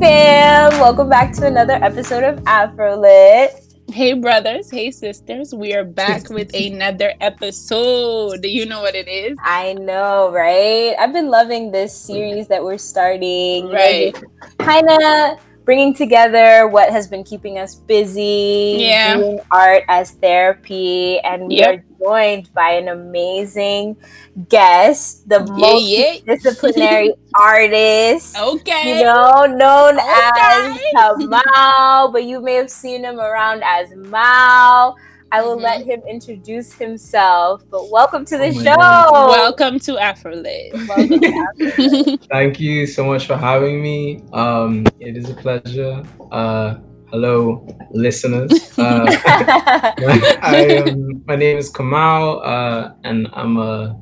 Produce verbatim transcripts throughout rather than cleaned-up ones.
fam, welcome back to another episode of AfroLit. Hey brothers, hey sisters, we are back with another episode. You know what it is. I know, right? I've been loving this series that we're starting. Right. Kind of bringing together what has been keeping us busy, yeah. doing art as therapy, and yep. we are joined by an amazing guest, the yeah, multidisciplinary yeah. artist, okay, you know, known okay. as Kamau, but you may have seen him around as Mal. I will mm-hmm. let him introduce himself, but welcome to the oh show. God. Welcome to AfroLit. Welcome to AfroLit. Thank you so much for having me. Um, it is a pleasure. Uh, hello, listeners. Uh, I am, my name is Kamau, uh, and I'm a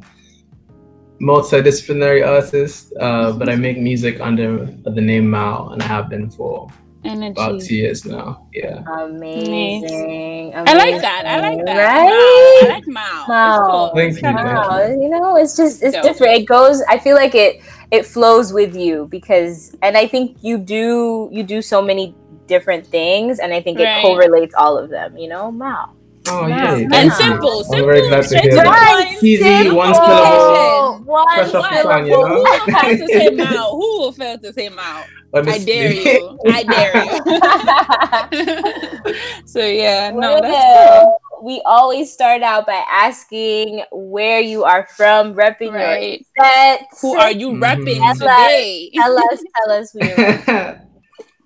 multidisciplinary artist, uh, but I make music under the name Mal, and I have been for Energy. About two years now. Yeah. Amazing. Amazing. I like that. I like that. Right? Wow. I like Mao. Mao. Cool. Thank you, Mao. You know, it's just, it's so different. It goes, I feel like it, it flows with you because, and I think you do, you do so many different things and I think right. it correlates all of them, you know, Mao. Oh, yeah. yeah. And simple, simple. I'm simple. Right. Easy, simple. One syllable. One syllable. You know? Who will fail to say Mao? Who will fail to say Mao? Honestly. I dare you. I dare you. So, yeah. No, that's cool. We always start out by asking where you are from, repping right. your set. Who are you mm-hmm. repping tell today? Us, tell us, tell us who you're repping.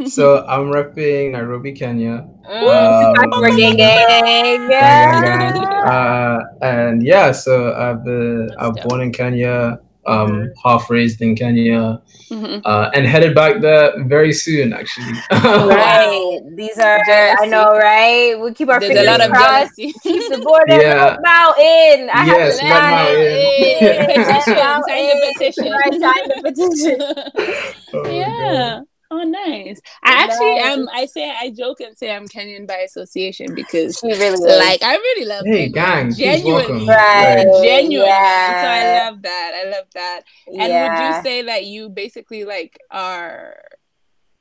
So I'm repping Nairobi, Kenya. Mm, um, we're gang, gang. Gang, gang. Uh, and yeah, so I've been uh, I've born in Kenya, um, mm-hmm. half raised in Kenya, mm-hmm. uh, and headed back there very soon, actually. Right, these are jealousy. I know, right? We keep our There's fingers a lot of crossed. Keep the border yeah. not in. I yes, have not petition. Sign the petition. Oh, yeah. God. Oh, nice. I actually am. I say I joke and say I'm Kenyan by association because, really like, I really love hey, Kenya. Gang, genuinely, right. genuinely. Yeah. So I love that. I love that. And yeah. would you say that you basically like are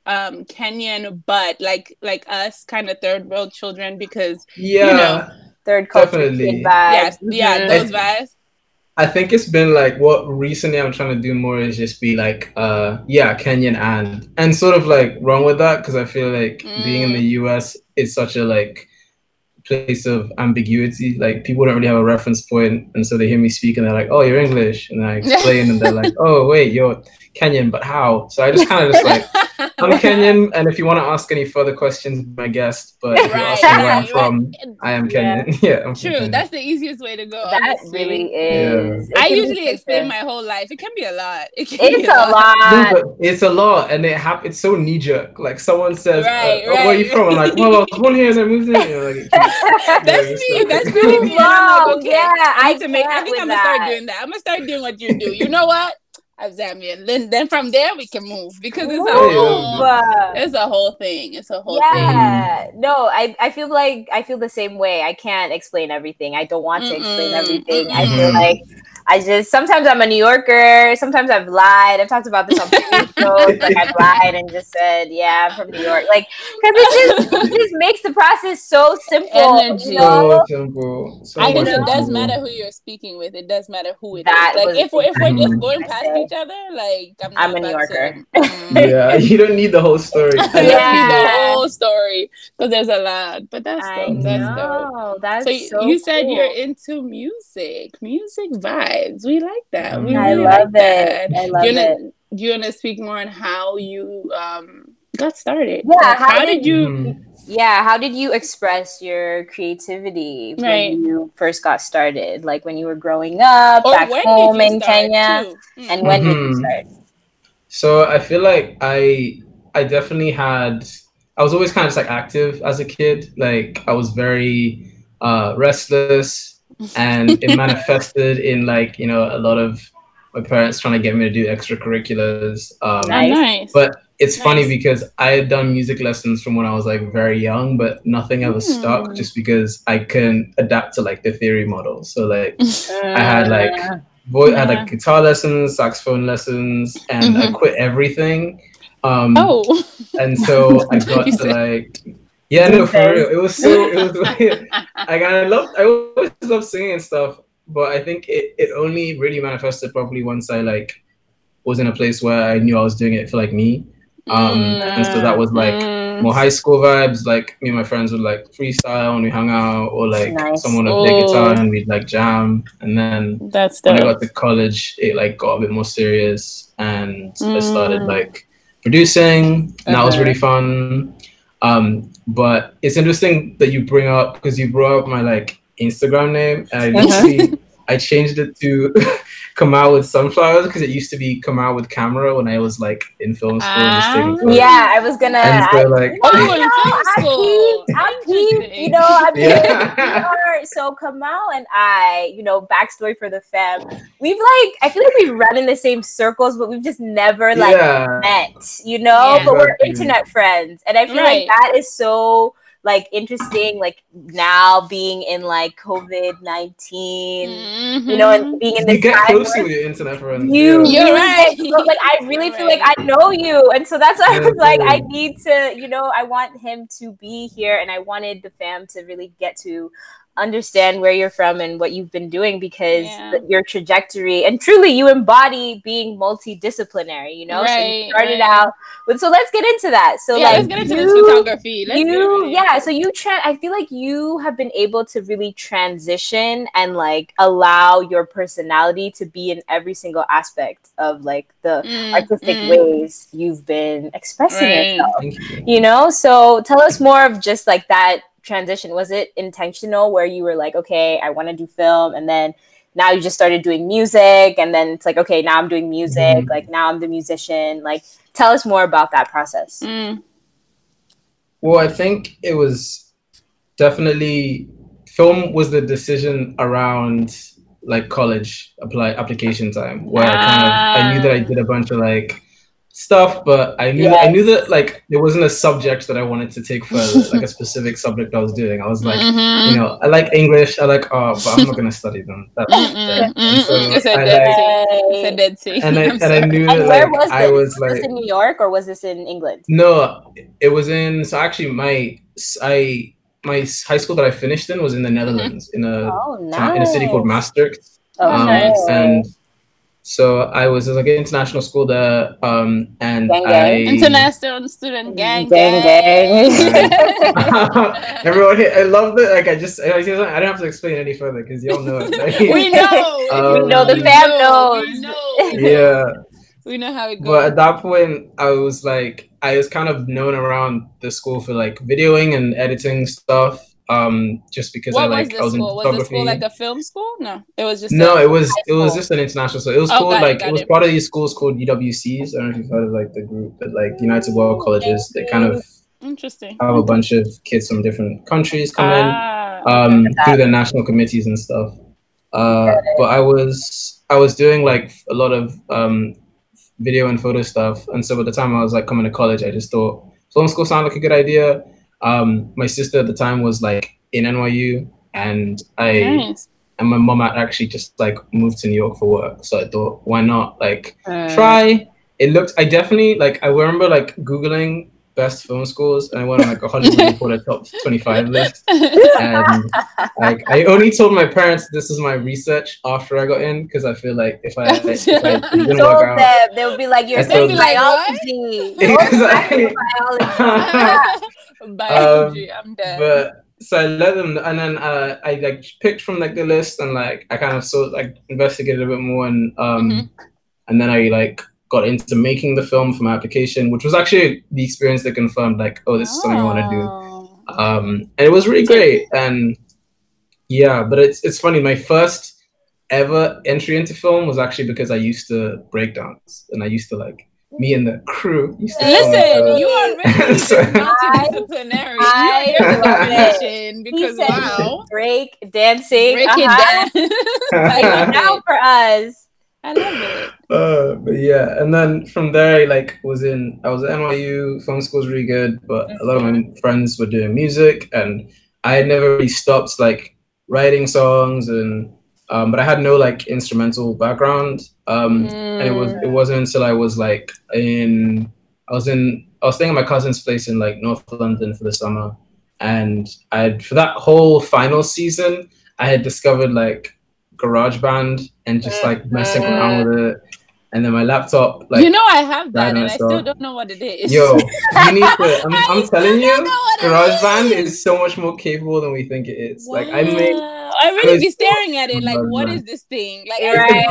um, Kenyan, but like like us, kind of third world children because yeah, you know, third culture vibes. Yes, yeah, mm-hmm. those vibes. I think it's been like what recently I'm trying to do more is just be like, uh, yeah, Kenyan and and sort of like wrong with that because I feel like mm. being in the U S is such a like place of ambiguity. Like people don't really have a reference point, and so they hear me speak and they're like, oh, you're English, and I explain and they're like, oh wait, you're Kenyan, but how? So I just kind of just like, I'm Kenyan, and if you want to ask any further questions, my guest, but if you ask me where I'm from, I am Kenyan. Yeah, yeah I'm true. Kenyan. That's the easiest way to go. That honestly. Really is. Yeah. I usually explain my whole life. It can be a lot. It can it's be a, a lot. lot. No, it's a lot, and it hap- It's so knee jerk. Like someone says, right, uh, right. "Where are you from?" I'm like, "Well, I was born here as I moved in." You know, like, that's me. That's really me. I'm like, okay, yeah, I, I to make. I think I'm gonna that. start doing that. I'm gonna start doing what you do. You know what? Of Zambian. Then, then from there we can move because it's a whole, it's a whole thing. It's a whole yeah. thing. Yeah. No, I, I feel like I feel the same way. I can't explain everything. I don't want Mm-mm. to explain everything. Mm-mm. I feel like I just sometimes I'm a New Yorker. Sometimes I've lied. I've talked about this on previous shows. Like I've lied and just said, "Yeah, I'm from New York." Like because it just it just makes the process so simple. Energy. You know? So simple. So I think it does matter who you're speaking with. It does matter who it that is. Like if we're, if we're just going past each other, like I'm, I'm a New Yorker. To... yeah, you don't need the whole story. You don't yeah. need the whole story because there's a lot. But that's I dope. That's know. Dope. That's so, so you cool. said you're into music, music vibe. We like that. We I really love like that. It. I love you wanna, it. Do you want to speak more on how you um, got started? Yeah. Like, how, how did, did you? Yeah. How did you express your creativity right. when you first got started? Like when you were growing up, or back home in Kenya, mm-hmm. and when mm-hmm. did you start? So I feel like I, I definitely had. I was always kind of just like active as a kid. Like I was very uh, restless. And it manifested in like, you know, a lot of my parents trying to get me to do extracurriculars. Um, nice. But it's nice. Funny because I had done music lessons from when I was like very young, but nothing ever mm. stuck just because I couldn't adapt to like the theory model. So like uh, I had like voice, yeah. I had like guitar lessons, saxophone lessons, and mm-hmm. I quit everything. Um, oh. And so I got to like, yeah, no, for real. It was so, it was like, I loved, I always loved singing and stuff, but I think it, it only really manifested properly once I like was in a place where I knew I was doing it for like me. Um, mm. And so that was like mm. more high school vibes. Like me and my friends would like freestyle and we hung out, or like nice. someone would play Ooh. guitar and we'd like jam. And then That's dope. when I got to college, it like got a bit more serious and mm. I started like producing, and uh-huh. that was really fun. Um, but it's interesting that you bring up, because you brought up my like Instagram name, and I literally, I changed it to Kamau with Sunflowers, because it used to be Kamau with Camera when I was like in film school. Um, and yeah, I was gonna. And so, like, I, oh, you know, I keep, I keep, you know, I mean, yeah. we are, so Kamau and I, you know, backstory for the fam, we've like, I feel like we run in the same circles, but we've just never like yeah. met, you know. Yeah. But we're internet friends, and I feel right. like that is so. Like interesting, like now being in like COVID nineteen, mm-hmm. you know, and being in this, you get close to your internet friends. You, yeah. You're right. So, like I really You're feel right. like I know you, and so that's why yeah, I was like, totally. I need to, you know, I want him to be here, and I wanted the fam to really get to understand where you're from and what you've been doing, because yeah. your trajectory, and truly you embody being multidisciplinary, you know. Right, so you started right. out with, so let's get into that. So yeah, like let's get into you, this photography let's you yeah so you tra- I feel like you have been able to really transition and like allow your personality to be in every single aspect of like the mm, artistic mm. ways you've been expressing right. yourself, you. you know. So tell us more of just like that transition. Was it intentional where you were like, okay, I want to do film, and then now you just started doing music, and then it's like, okay, now I'm doing music, mm-hmm. like now I'm the musician. Like tell us more about that process. mm. Well, I think it was definitely, film was the decision around like college apply application time, where ah. I kind of I knew that I did a bunch of like stuff, but I knew yeah. I knew that like there wasn't a subject that I wanted to take further, like a specific subject I was doing. I was like, mm-hmm. you know, I like English, I like art, but I'm not gonna study them. That's mm-hmm. and so it's a dead sea. Like, and I, and I knew and that like, was I was like, was this in New York or was this in England? No, it was in. So actually, my I my high school that I finished in was in the Netherlands, mm-hmm. in a oh, nice. in a city called Maastricht, oh, um, nice. and. So I was like an international school there, um, and gang, gang. I international student gang gang. gang. gang. Everyone, here, I love that. Like I just, I don't have to explain any further because y'all know it. Right? We know, um, we know the fam knows. We know. Yeah, we know how it goes. But at that point, I was like, I was kind of known around the school for like videoing and editing stuff. Um, just because what I like was I was school? in photography. Was this school like a film school? No, it was just no. It was it was just an international school. It was oh, called it, like it was it. part of these schools called U W Cs. I don't know if you've heard of like the group, but like United World Colleges. They kind of interesting have a bunch of kids from different countries come ah, in um, through their national committees and stuff. Uh, but I was I was doing like a lot of um, video and photo stuff, and so by the time I was like coming to college, I just thought film school sounded like a good idea. Um, my sister at the time was like in N Y U, and I nice. and my mom had actually just like moved to New York for work. So I thought, why not like uh, try? It looked, I definitely like, I remember like Googling best film schools, and I went on like a Hollywood Reporter top twenty-five list. And like, I only told my parents this is my research after I got in, because I feel like if I, like, if I didn't told work them, out, they would be like, you're studying biology. Exactly. biology. Biology, um, I'm dead. But so I let them, and then uh, I like picked from like the list, and like I kind of sort of like investigated a bit more, and um, mm-hmm. and then I like got into making the film for my application, which was actually the experience that confirmed like, oh, this is oh. something I want to do, um, and it was really great, and yeah. But it's it's funny. My first ever entry into film was actually because I used to breakdance, and I used to like. Me and the crew. Used to Listen, you are really so, multidisciplinary. I, I love it. Because said, wow, break dancing, break uh-huh. it down. Like now for us, I love it. Uh, but yeah, and then from there, I like was in. I was at N Y U. Film school was really good, but a lot of my friends were doing music, and I had never really stopped like writing songs and. Um, but I had no like instrumental background, um, mm. and it was it wasn't until I was like in I was in, I was staying at my cousin's place in like North London for the summer. And I had, for that whole final season, I had discovered like GarageBand and just like messing around with it. And then my laptop, like, you know, I have that, and I still don't know what it is. Yo, you need to. I'm, I'm telling you, GarageBand is. is so much more capable than we think it is. Wow. Like, I make. I really be staring at it, like, what is this thing? Like, right.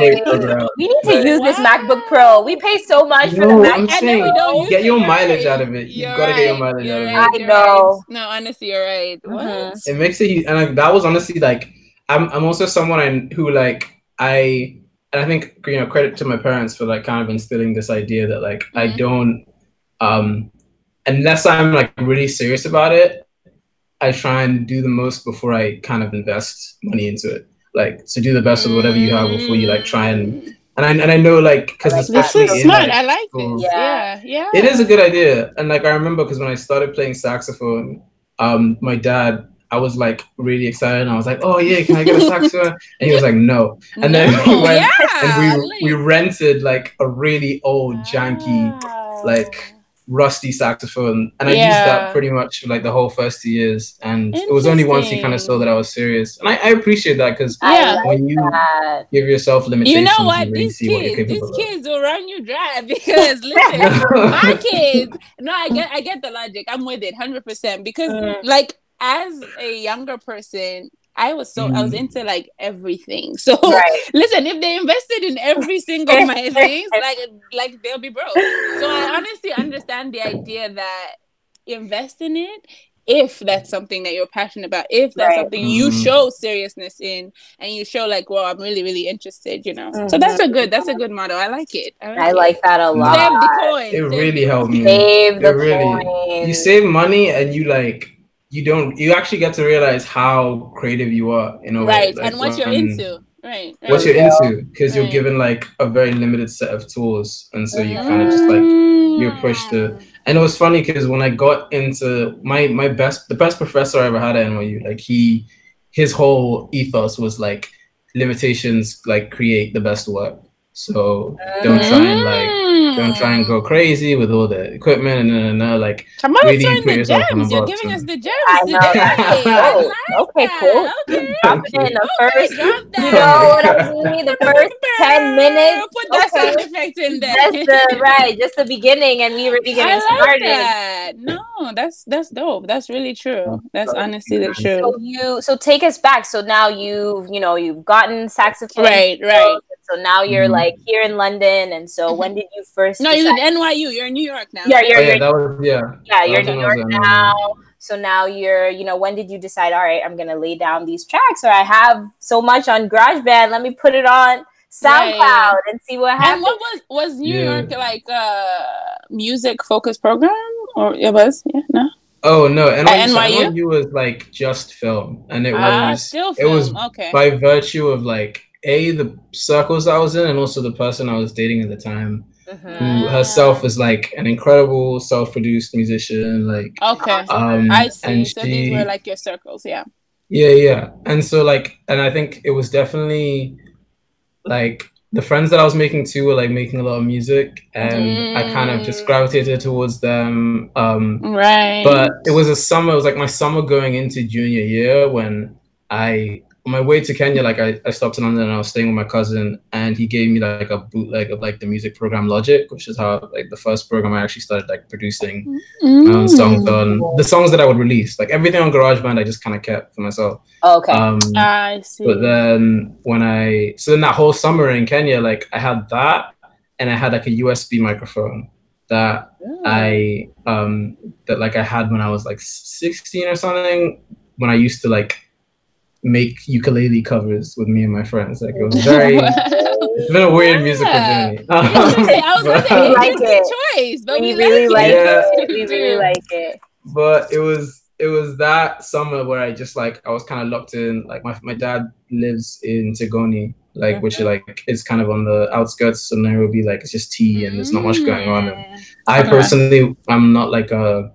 we need to use wow. this MacBook Pro. We pay so much no, for the Mac, I'm and saying, then we don't get use your it. mileage out of it. You've you're got to right. get your mileage you're out right. of it. I know. No, honestly, you're right. Uh-huh. It makes it, and like, that was honestly like, I'm. I'm also someone I, who like I. And I think, you know, credit to my parents for like kind of instilling this idea that like mm-hmm. I don't, um, unless I'm like really serious about it, I try and do the most before I kind of invest money into it. Like, so do the best with whatever you have before you like try and, and I, and I know like, because like this is in, smart, like, I like school, this, yeah, yeah. It is a good idea. And like, I remember because when I started playing saxophone, um, my dad, I was like really excited and I was like, oh yeah, can I get a saxophone? And he was like, no. And then no, we went yeah, and we, we rented like a really old janky, oh. like rusty saxophone. And I yeah. used that pretty much for like the whole first two years. And it was only once he kind of saw that I was serious. And I, I appreciate that because yeah. when you that. give yourself limitations, you know what, you really these see kids, what you're capable of. These kids will run you dry because listen, my kids, no, I get, I get the logic. I'm with it one hundred percent because uh, like, as a younger person, I was so mm. I was into like everything. So right. listen, if they invested in every single of my things, like like they'll be broke. So I honestly understand the idea that invest in it if that's something that you're passionate about, if that's right. something you mm. show seriousness in, and you show like, well, I'm really, really interested, you know. Mm-hmm. So that's a good, that's a good motto. I like it. I like, I like it. that a lot. Save the coins. It really helped me. Save the it really, coins. You save money and you like. You don't. You actually get to realize how creative you are, you know. Right, like, and what you're into. Right. right. What you're into, because right. you're given like a very limited set of tools, and so you kind of just like you're pushed to. And it was funny because when I got into my my best, the best professor I ever had at N Y U, like he, his whole ethos was like limitations, like create the best work. So don't try and like don't try and go crazy with all the equipment and then nah, nah, nah, like come on, really put yourself on the box. You're giving so. us the gems. I know, I like okay, that. cool. Okay, I'm in the okay, first. You know what I mean? The first ten minutes. I'll put that okay. sound effect in there. That's the, right, just the beginning, and we already getting like started. That. No, that's that's dope. That's really true. That's honestly the truth. So you, so take us back. So now you've you know you've gotten saxophone. Right, right. So now you're mm-hmm. like here in London, and so mm-hmm. when did you first? No, decide- you're in N Y U. You're in New York now. Yeah, you're. Oh, yeah, you're, that was, yeah. yeah you're in New York now. N Y U. So now you're. You know, when did you decide? All right, I'm gonna lay down these tracks, or I have so much on GarageBand. Let me put it on SoundCloud right. and see what happens. And what was was New yeah. York like a uh, music focused program, or it was? Yeah, no. Oh no, N Y U, N Y U? N Y U was like just film, and it ah, was still film. It was okay. by virtue of like. A, the circles I was in, and also the person I was dating at the time, uh-huh. who herself is like an incredible self-produced musician. Like, okay, um, I see. So she, these were like your circles, yeah. Yeah, yeah, and so like, and I think it was definitely like the friends that I was making too were like making a lot of music, and mm. I kind of just gravitated towards them. Um, right. But it was a summer. It was like my summer going into junior year when I. On my way to Kenya, like I, I stopped in London and I was staying with my cousin, and he gave me like a bootleg of like the music program Logic, which is how like the first program I actually started like producing mm. um, songs on the songs that I would release. Like everything on GarageBand, I just kind of kept for myself. Okay, um, I see. But then when I so then that whole summer in Kenya, like I had that, and I had like a U S B microphone that mm. I um that like I had when I was like sixteen or something, when I used to like. Make ukulele covers with me and my friends. Like it was very, it's been a weird yeah. musical journey. Um, I was gonna say, like it. Choice, but we, we really like it. Like yeah. it. We really like it. But it was it was that summer where I just like I was kind of locked in. Like my my dad lives in Tigoni, like mm-hmm. which like is kind of on the outskirts of Nairobi. Like it's just tea and there's not much going on. And I personally, I'm not like a.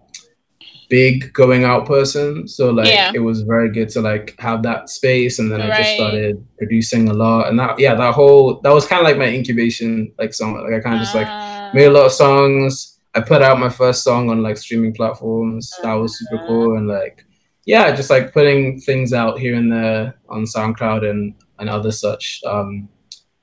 big going out person, so like yeah. it was very good to like have that space, and then right. I just started producing a lot, and that yeah that whole that was kind of like my incubation like summer. Like I kind of uh, just like made a lot of songs, I put out my first song on like streaming platforms. That was super cool. And like, yeah, just like putting things out here and there on SoundCloud and, and other such um,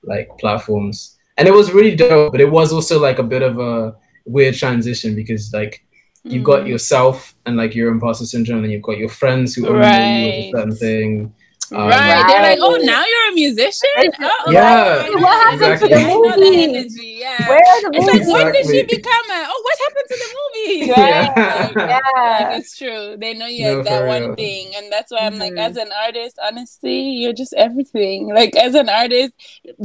like platforms. And it was really dope, but it was also like a bit of a weird transition because like you've mm. got yourself and like your imposter syndrome, and you've got your friends who only right. do a certain thing. Um, right. right, they're like, oh, now you're a musician? Oh, yeah. Right. What happened exactly. to the movie? I know the energy, yeah. Where are the movies? It's like, exactly. when did she become a, oh, what happened to the movie? Right. Yeah. yeah. Like, it's true. They know you're no, that one real. thing. And that's why I'm mm-hmm. like, as an artist, honestly, you're just everything. Like, as an artist,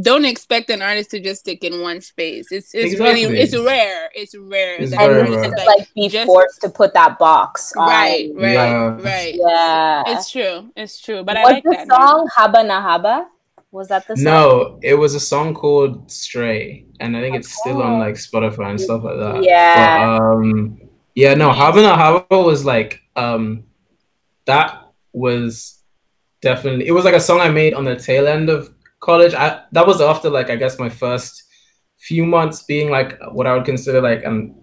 don't expect an artist to just stick in one space. It's it's exactly. really, it's rare. It's rare. It's that very rare. Like, like, be just, forced to put that box on. Right, right, yeah. right. Yeah. It's true. It's true. But what I like the song Haba na Haba? Was that the song? No, it was a song called Stray, and I think okay. it's still on like Spotify and stuff like that. Yeah. But, um, yeah, no, Haba na Haba was like, um, that was definitely, it was like a song I made on the tail end of college. I, that was after like, I guess my first few months being like what I would consider like an,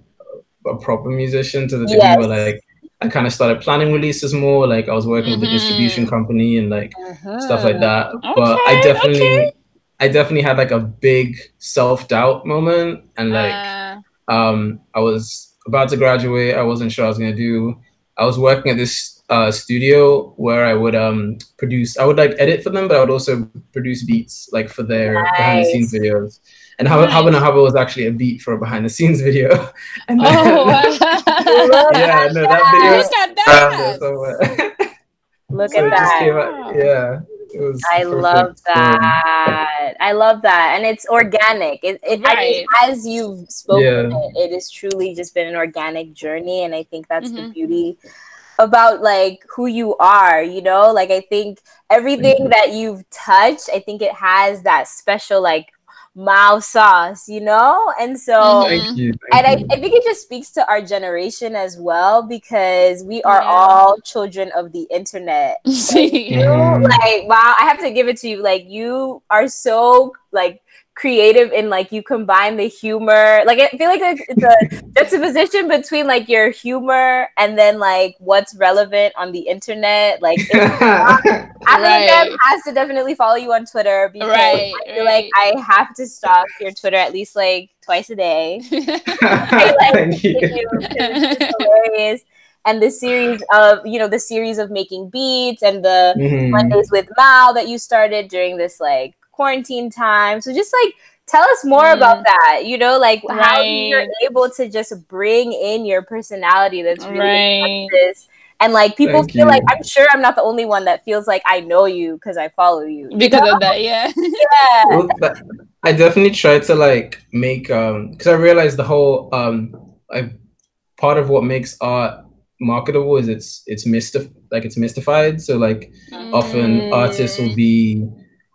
a proper musician, to the degree yes. where like, I kind of started planning releases more. Like I was working mm-hmm. with a distribution company and like uh-huh. stuff like that. Okay, but I definitely, okay. I definitely had like a big self-doubt moment. And like, uh. um, I was about to graduate. I wasn't sure I was gonna do. I was working at this uh, studio where I would um produce. I would like edit for them, but I would also produce beats like for their nice. behind-the-scenes videos. And Haba na Haba was actually a beat for a behind-the-scenes video. And then, oh, wow. yeah, no, that video. Look at that. So Look so at that. Yeah, it was I love that. Thing. I love that, and it's organic. It, it right. I mean, as you've spoken, yeah. it, it has truly just been an organic journey, and I think that's mm-hmm. the beauty about like who you are, you know. Like I think everything mm-hmm. that you've touched, I think it has that special like. Mao sauce, you know? And so Thank you. Thank and I, I think it just speaks to our generation as well, because we are yeah. all children of the internet. Like, you know, like wow, I have to give it to you. Like you are so like creative in like you combine the humor. Like I feel like it's a juxtaposition between like your humor and then like what's relevant on the internet. Like if not, right. Abigail has to definitely follow you on Twitter because right, I feel right. like I have to stalk your Twitter at least like twice a day. I like Thank you. you it's hilarious. And the series of, you know, the series of making beats and the mm-hmm. Mondays with Mal that you started during this like quarantine time. So just like tell us more mm. about that, you know, like right. how you're able to just bring in your personality that's really right. and like people Thank feel you. Like I'm sure I'm not the only one that feels like I know you because I follow you, you because know? Of that yeah yeah well, that, I definitely try to like make um because I realized the whole um I, part of what makes art marketable is it's it's mystif- like it's mystified. So like mm. often artists will be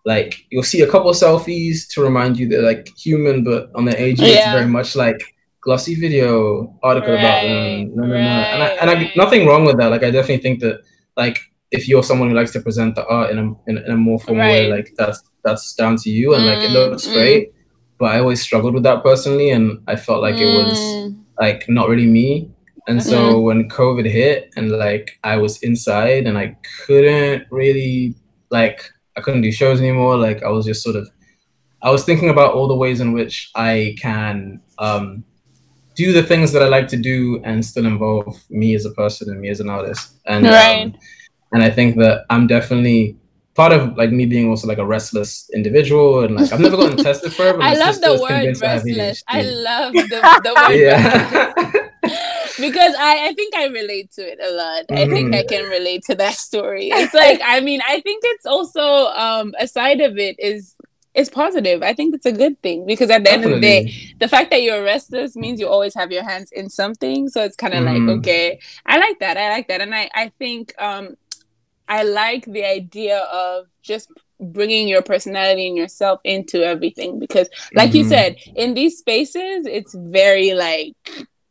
like you'll see a couple of selfies to remind you they're like human, but on their age, yeah. it's very much like glossy video article right, about them. No, no, right, no. And I, and I, right. nothing wrong with that. Like I definitely think that like if you're someone who likes to present the art in a in, in a more formal right. way, like that's that's down to you. And mm, like it looks mm. great, but I always struggled with that personally, and I felt like mm. it was like not really me. And so mm. when COVID hit, and like I was inside, and I couldn't really like. I couldn't do shows anymore. Like I was just sort of, I was thinking about all the ways in which I can um, do the things that I like to do and still involve me as a person and me as an artist. And right. um, and I think that I'm definitely part of like me being also like a restless individual, and like I've never gotten tested for it. But I love the word restless. I, I love the, the word yeah. restless. Because I, I think I relate to it a lot. Mm-hmm. I think I can relate to that story. It's like, I mean, I think it's also um, a side of it is it's positive. I think it's a good thing because at the Definitely. End of the day, the fact that you're restless means you always have your hands in something. So it's kind of mm-hmm. like, okay, I like that. I like that. And I, I think um, I like the idea of just bringing your personality and yourself into everything. Because like mm-hmm. you said, in these spaces, it's very like...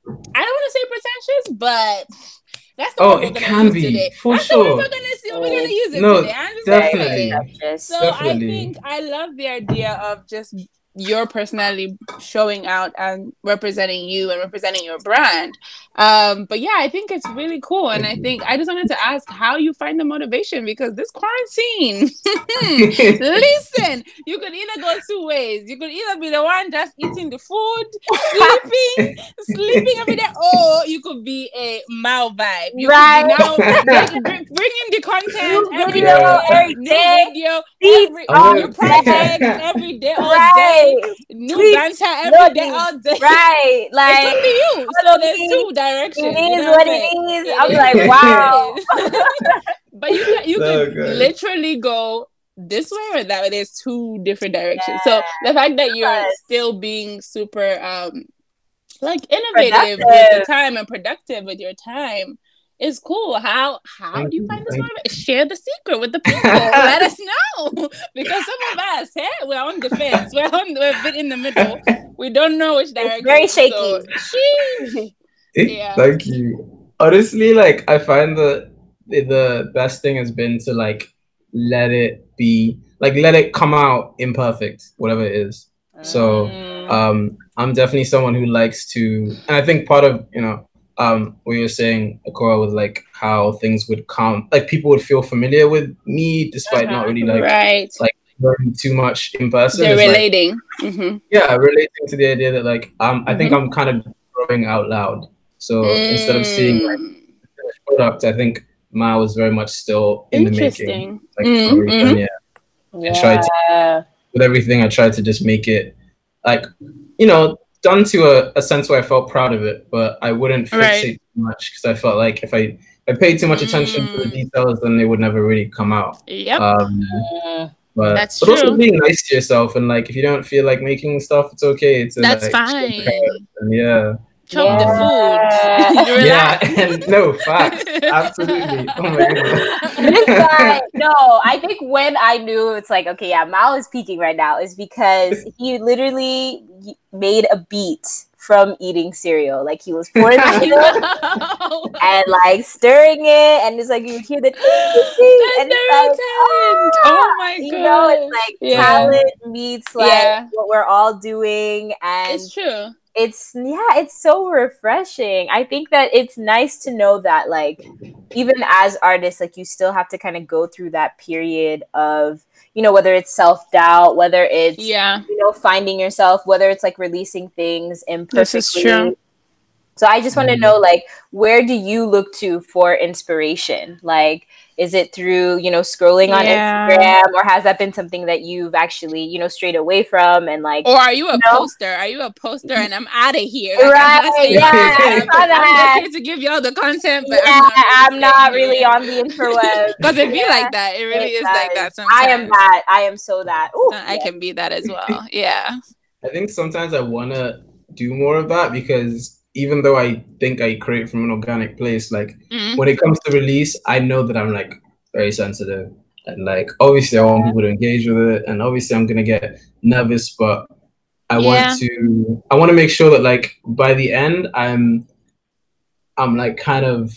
I don't want to say pretentious, but that's the oh, it we're can be today. For that's sure. We're gonna, see, we're gonna use it no, today. I'm just definitely. Gonna say it. So definitely. I think I love the idea of just your personality showing out and representing you and representing your brand. Um, but yeah, I think it's really cool. And I think I just wanted to ask how you find the motivation, because this quarantine, listen, you could either go two ways. You could either be the one just eating the food, sleeping, sleeping every day, or you could be a Mal vibe. You right. could be now bringing bring, bring the content every yeah. day, every day, video, every, all your projects, every day, all right. day, new Tweet. Dancer, every Logic. Day, all day. Right, like it could be you. So there's two directions. It is you know what it is. It I'm is. Like, wow. But you can, you so can good. Literally go this way or that way. There's two different directions. Yeah. So the fact that you're yes. still being super, um, like innovative productive. With your time and productive with your time. It's cool. How how do you find this moment? Share the secret with the people. Let us know. Because some of us, hey, we're on the fence. We're, on, we're a bit in the middle. We don't know which direction. It's very shaky. So, yeah. Thank you. Honestly, like, I find that the best thing has been to, like, let it be, like, let it come out imperfect, whatever it is. Um. So um, I'm definitely someone who likes to, and I think part of, you know, Um, what you were saying, Akora, with like how things would come, like people would feel familiar with me despite uh-huh. not really like right. like learning too much in person. They're relating. Like, mm-hmm. Yeah, relating to the idea that like um, I mm-hmm. think I'm kind of growing out loud. So mm. instead of seeing like the finished product, I think Ma was very much still in the making. Like mm-hmm. done, yeah. yeah. I tried to, with everything I tried to just make it like, you know, done to a, a sense where I felt proud of it, but I wouldn't fixate right. too much because I felt like if I, I paid too much attention mm. to the details, then they would never really come out. Yep. Um, uh, but that's but true. Also being nice to yourself, and like if you don't feel like making stuff, it's okay. To, that's like, fine. And, yeah. Chop the food. Yeah, and no, facts. Absolutely. Oh my goodness. Guy, no, I think when I knew it's like, okay, yeah, Mal is peaking right now is because he literally made a beat from eating cereal. Like he was pouring the cereal and like stirring it, and it's like you hear the ding, ding, and it's like, oh, oh my god, you gosh. Know, it's like yeah. talent meets like yeah. what we're all doing, and it's true. It's yeah, it's so refreshing. I think that it's nice to know that like even as artists, like you still have to kind of go through that period of, you know, whether it's self-doubt, whether it's yeah, you know, finding yourself, whether it's like releasing things imperfectly. This is true. So I just want to know, like, where do you look to for inspiration? Like, is it through, you know, scrolling on yeah. Instagram, or has that been something that you've actually, you know, strayed away from? And like, or are you a you know? poster? Are you a poster? And I'm out of here. Like, right? I'm yeah, I'm, I'm just here to give y'all the content, but yeah, I'm not, I'm not really on the interwebs. Because it be yeah. like that. It really it is does. Like that. Sometimes. I am that. I am so that. Ooh, so yeah. I can be that as well. Yeah. I think sometimes I want to do more of that because. Even though I think I create from an organic place, like mm-hmm. when it comes to release, I know that I'm like very sensitive and like obviously I want yeah. people to engage with it, and obviously I'm gonna get nervous, but I yeah. want to I want to make sure that like by the end I'm I'm like kind of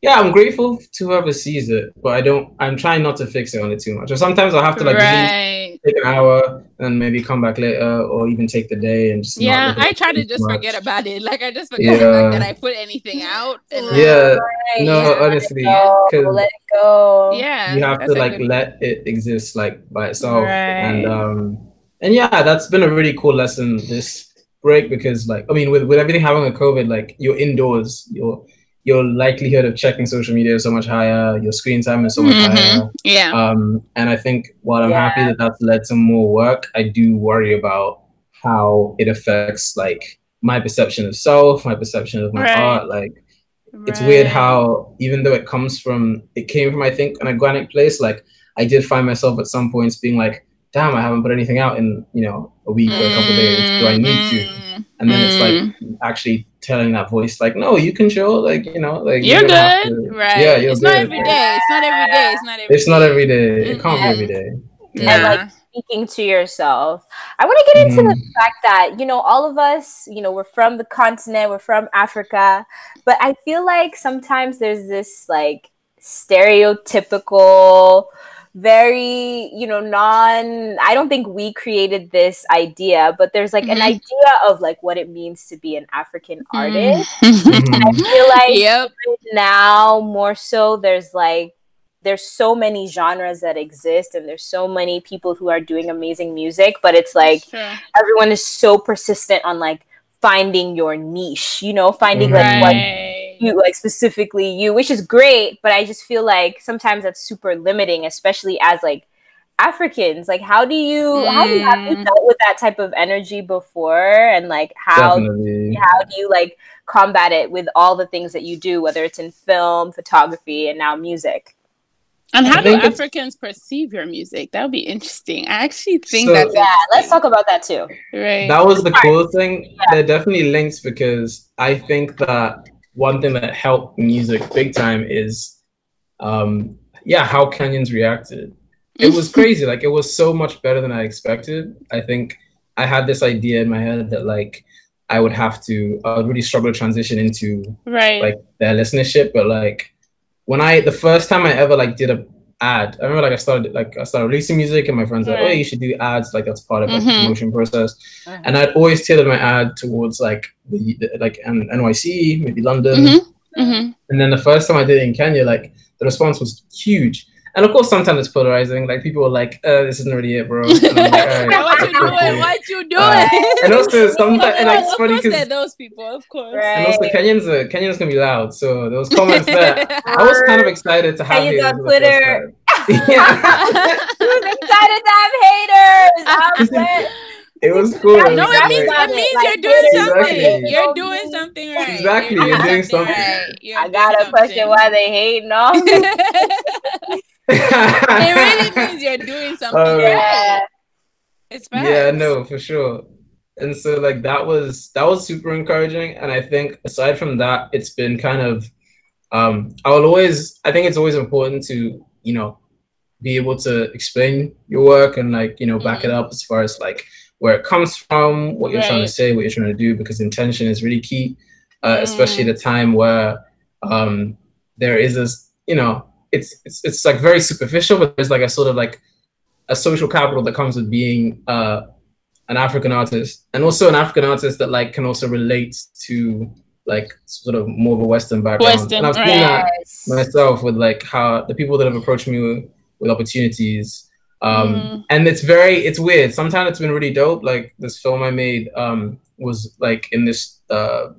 yeah I'm grateful to whoever sees it, but I don't I'm trying not to fixate on it too much. Or sometimes I'll have to like right. take an hour. And maybe come back later, or even take the day and just yeah. I try to just much. Forget about it. Like I just forget yeah. about that I put anything out. And yeah. Like, no, yeah. honestly, because let it go. Yeah, you have to like good... let it exist like by itself. Right. And um, and yeah, that's been a really cool lesson this break because like I mean, with with everything having a COVID, like you're indoors, your your likelihood of checking social media is so much higher. Your screen time is so much mm-hmm. higher. Yeah. Um, and I think while I'm yeah. happy that that's led to more work, I do worry about how it affects like my perception of self, my perception of my right. art. Like right. it's weird how even though it comes from, it came from I think an organic place. Like I did find myself at some points being like, damn, I haven't put anything out in you know a week or a couple of days. Do I need to? And then mm. it's like actually telling that voice, like, no, you can show, like, you know, like you're, you're good, to, right? Yeah, you're it's good. Not every day. It's not every day. It's not every. It's day. Not every day. It can't yeah. be every day. Yeah. And like speaking to yourself, I want to get into mm. the fact that you know all of us, you know, we're from the continent, we're from Africa, but I feel like sometimes there's this like stereotypical very, you know, non, I don't think we created this idea, but there's like mm-hmm. an idea of like what it means to be an African artist. Mm-hmm. I feel like yep. now more so there's like, there's so many genres that exist and there's so many people who are doing amazing music, but it's like sure. everyone is so persistent on like finding your niche, you know, finding right. like what you, like specifically you, which is great, but I just feel like sometimes that's super limiting, especially as like Africans. Like, how do you mm. how do you have you dealt with that type of energy before, and like how Definitely. how do you like combat it with all the things that you do, whether it's in film, photography, and now music? And how do Africans perceive your music? That would be interesting. I actually think so, that's... Yeah, let's talk about that too. Right. That was the cool thing. Yeah. There definitely links, because I think that one thing that helped music big time is, um, yeah, how Kenyans reacted. It was crazy. Like, it was so much better than I expected. I think I had this idea in my head that, like, I would have to uh, really struggle to transition into, right. like, their listenership, but, like, when I, the first time I ever like did a ad, I remember like I started, like I started releasing music and my friends were like, oh, you should do ads. Like that's part of like, mm-hmm. the promotion process. Mm-hmm. And I'd always tailored my ad towards like, the, the, like um, N Y C, maybe London. Mm-hmm. Mm-hmm. And then the first time I did it in Kenya, like the response was huge. And of course, sometimes it's polarizing. Like people were like, uh, "This isn't really it, bro." Like, right, what you doing? It. What you doing? Uh, and also sometimes, and like it's funny because those people, of course. Right. And also Kenyans, uh, Kenyans can be loud. So those comments there, I was kind of excited to have haters on Twitter. Who's excited to have haters? I was like, it was cool. No, it means, it means like, you're doing something. Exactly. You're doing something right. Exactly, you're doing, you're doing something. Right. You're I got a question why they hate no. It really means you're doing something um, right. It's bad. Yeah, no, for sure. And so like that was that was super encouraging. And I think aside from that, it's been kind of um I will always I think it's always important to, you know, be able to explain your work and like, you know, back mm-hmm. it up as far as like where it comes from, what you're right. trying to say, what you're trying to do, because intention is really key, uh, mm. especially at a time where um, there is this, you know, it's, it's it's like very superficial, but there's like a sort of like a social capital that comes with being uh, an African artist, and also an African artist that like can also relate to like sort of more of a Western background. Western, and I've seen that myself with like how the people that have approached me with, with opportunities. Um, mm-hmm. And it's very, it's weird. Sometimes it's been really dope. Like this film I made um, was like in this uh,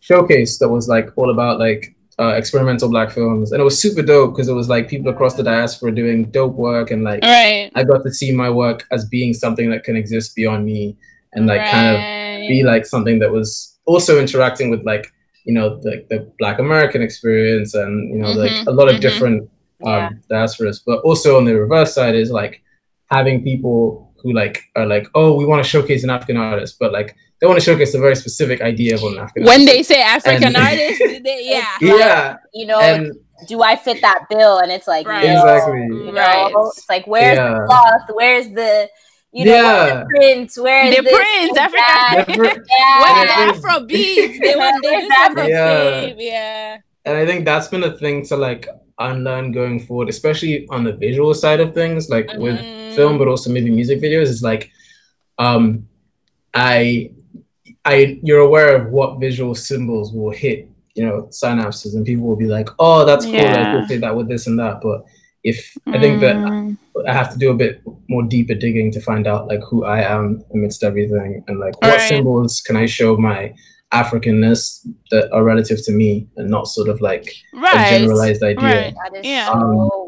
showcase that was like all about like uh, experimental black films. And it was super dope because it was like people across the diaspora doing dope work. And like, right. I got to see my work as being something that can exist beyond me and like right. kind of be like something that was also interacting with like, you know, the, the black American experience and, you know, mm-hmm. like a lot of mm-hmm. different Yeah. um diasporas. But also on the reverse side is like having people who like are like, oh, we want to showcase an African artist, but like they want to showcase a very specific idea of an African when artist. They say African and, artist they, yeah yeah like, you know and, do I fit that bill? And it's like right. exactly you know, right it's like where's yeah. the cloth, where's the you know, yeah. the prints, where the prints, African, where yeah. the Afro beats, they want this Afro yeah. yeah. And I think that's been a thing to like unlearn going forward, especially on the visual side of things, like mm-hmm. with film, but also maybe music videos. It's like, um, I, I, you're aware of what visual symbols will hit, you know, synapses, and people will be like, "Oh, that's cool. Yeah. I could say that with this and that." But if mm. I think that I have to do a bit more deeper digging to find out like who I am amidst everything, and like All what right. symbols can I show my Africanness that are relative to me and not sort of like right. a generalized idea. Right. That is yeah. so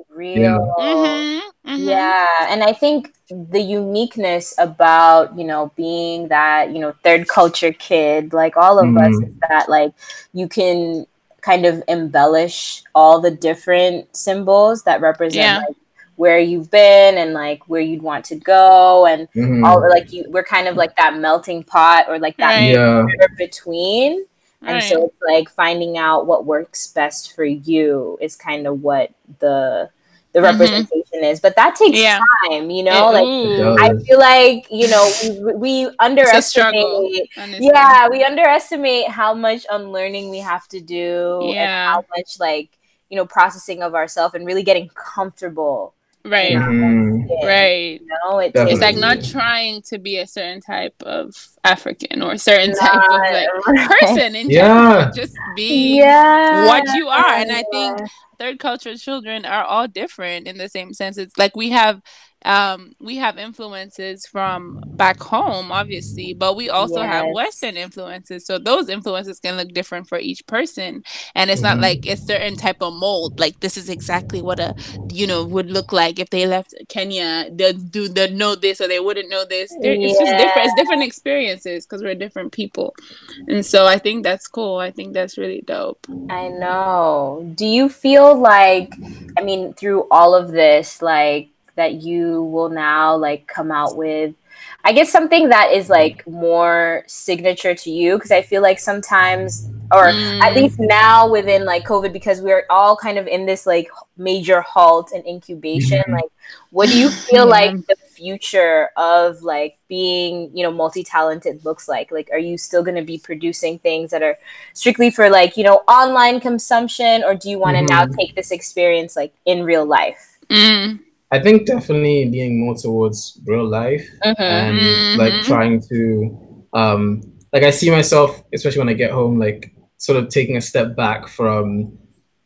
um, real. Yeah. Mm-hmm. Mm-hmm. yeah. And I think the uniqueness about, you know, being that, you know, third culture kid, like all of mm-hmm. us, is that like you can kind of embellish all the different symbols that represent yeah. like where you've been and like where you'd want to go and mm-hmm. all like you we're kind of like that melting pot or like that yeah. between right. and so it's like finding out what works best for you is kind of what the the mm-hmm. representation is, but that takes yeah. time, you know, it, like I feel like, you know, we, we underestimate yeah we underestimate how much unlearning we have to do yeah. and how much like, you know, processing of ourselves and really getting comfortable Right. Mm. It, right. You know, it it's like not trying to be a certain type of African or a certain not, type of like right. person in yeah. general. Just be yeah. what you are. And I think third culture children are all different in the same sense. It's like we have um we have influences from back home, obviously, but we also yes. have Western influences, so those influences can look different for each person, and it's mm-hmm. not like a certain type of mold, like this is exactly what a you know would look like if they left Kenya, they'll do they know this or they wouldn't know this. They're, yeah. it's just different, it's different experiences because we're different people, and so I think that's cool. I think that's really dope. I know. Do you feel like, I mean, through all of this, like that you will now like come out with, I guess, something that is like more signature to you? Because I feel like sometimes, or mm. at least now within like COVID, because we're all kind of in this like major halt and incubation, mm-hmm. like what do you feel like the future of like being, you know, multi-talented looks like? Like, are you still going to be producing things that are strictly for like, you know, online consumption, or do you want to mm-hmm. now take this experience like in real life? Mm. I think definitely leaning more towards real life mm-hmm. and mm-hmm. like trying to, um, like I see myself, especially when I get home, like sort of taking a step back from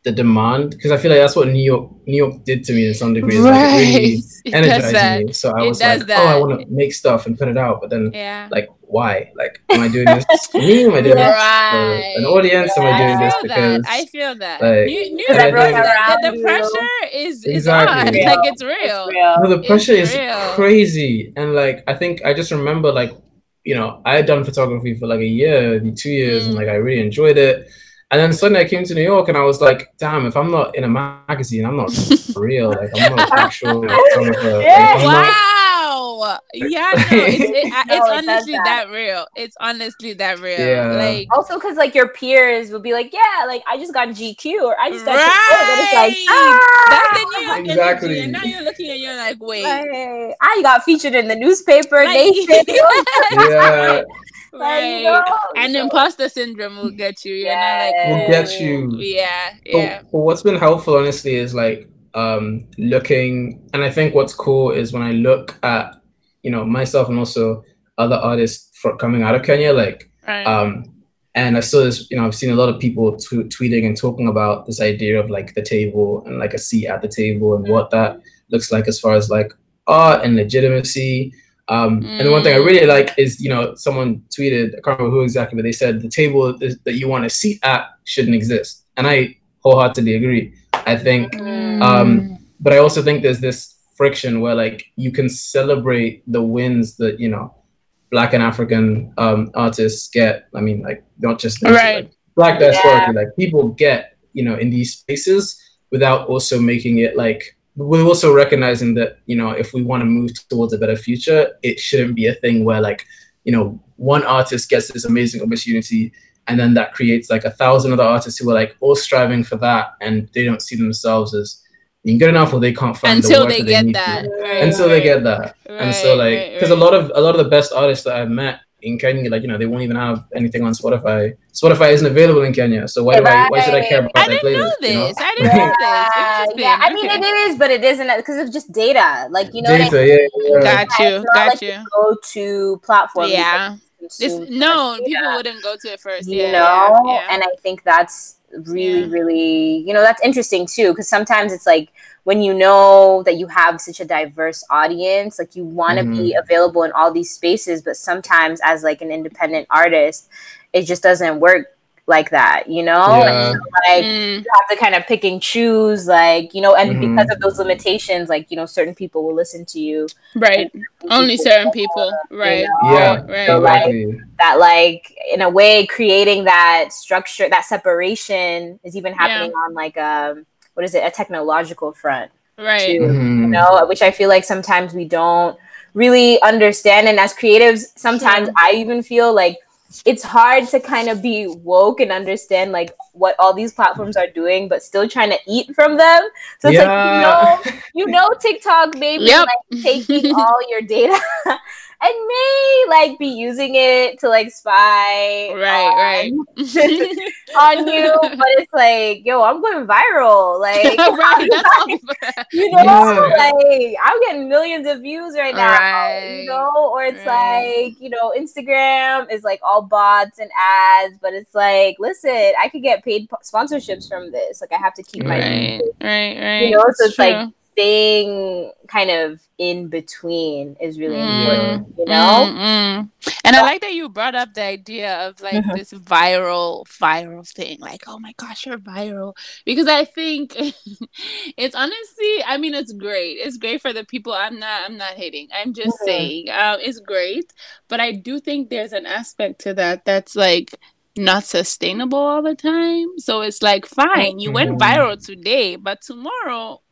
the demand, because I feel like that's what New York, New York did to me in some degree. Right. Like, it really energized me. So I it was like, that. oh, I want to make stuff and put it out, but then yeah. like, why? Like, am I doing this for me? Am I doing right. this for an audience? Yeah. Am I doing I this because... I feel that. Like, you, you know, that the, the pressure is, is exactly. on. Yeah. Like, it's real. It's real. No, the pressure it's is real. Crazy. And, like, I think I just remember, like, you know, I had done photography for, like, a year, two years, mm. and, like, I really enjoyed it. And then suddenly I came to New York and I was like, damn, if I'm not in a magazine, I'm not real. Like, I'm not actual. yeah. like, wow. Not, yeah, no, it's, it, no, it's honestly it that. that real. It's honestly that real. Yeah. Like also because like your peers will be like, yeah, like I just got G Q or I just got. Right. It's like ah! that's the New York exactly. energy, and now you're looking and you're like, wait, like, I got featured in the newspaper. Like, yeah. Right. Like, no, and no. imposter syndrome will get you. Yeah, like, will get you. Yeah, yeah. But, but what's been helpful, honestly, is like um looking, and I think what's cool is when I look at, you know, myself and also other artists for coming out of Kenya, like, right. um, and I saw this, you know, I've seen a lot of people t- tweeting and talking about this idea of like the table and like a seat at the table and mm. what that looks like as far as like art and legitimacy. Um, mm. And the one thing I really like is, you know, someone tweeted, I can't remember who exactly, but they said the table that you want a seat at shouldn't exist. And I wholeheartedly agree, I think. Mm. Um, but I also think there's this friction where like you can celebrate the wins that, you know, Black and African um artists get. I mean, like not just this, right. like, Black diaspora, yeah. like people get, you know, in these spaces without also making it like, we're also recognizing that, you know, if we want to move towards a better future, it shouldn't be a thing where like, you know, one artist gets this amazing opportunity and then that creates like a thousand other artists who are like all striving for that and they don't see themselves as good enough, or they can't find until the work they, that they need that. To. Right, until right. they get that. Right, and so like, because right, right. a lot of a lot of the best artists that I've met in Kenya, like, you know, they won't even have anything on Spotify. Spotify isn't available in Kenya, so why do right. I? Why should I care about I that didn't playlist? Know this. You know? I didn't know this. Yeah, I mean okay. it is, but it isn't because of just data. Like you know, data. What I mean? Yeah, yeah. Got you. Got like you. Go to platform. Yeah. This, no, data. People wouldn't go to it first. You yeah, know, yeah, yeah. and I think that's. really yeah. really you know that's interesting too, because sometimes it's like when you know that you have such a diverse audience, like you want to mm-hmm. be available in all these spaces, but sometimes as like an independent artist it just doesn't work like that, you know yeah. and so, like mm. you have to kind of pick and choose, like, you know, and mm-hmm. because of those limitations, like, you know, certain people will listen to you, right only people, certain people uh, right you know? yeah right so, exactly. like, that like in a way creating that structure, that separation is even happening yeah. on like um what is it a technological front right too, mm-hmm. you know, which I feel like sometimes we don't really understand. And as creatives sometimes sure. I even feel like it's hard to kind of be woke and understand like what all these platforms are doing, but still trying to eat from them. So it's yeah. like, you know, you know, TikTok maybe yep. like taking all your data and may like be using it to like spy right, on, right. on you. But it's like, yo, I'm going viral. Like, right, that's like all, you know, yeah. like I'm getting millions of views right now, right. you know, or it's right. like, you know, Instagram is like all bots and ads, but it's like, listen, I could get paid sponsorships from this. Like I have to keep my, right, right, right. you know, so it's, it's like staying kind of in between is really mm. important, you know? Mm-hmm. And yeah. I like that you brought up the idea of like mm-hmm. this viral, viral thing. Like, oh my gosh, you're viral. Because I think it's honestly, I mean, it's great. It's great for the people. I'm not, I'm not hating. I'm just mm-hmm. saying um, it's great. But I do think there's an aspect to that that's like, not sustainable all the time. So it's like, fine, you went viral today, but tomorrow,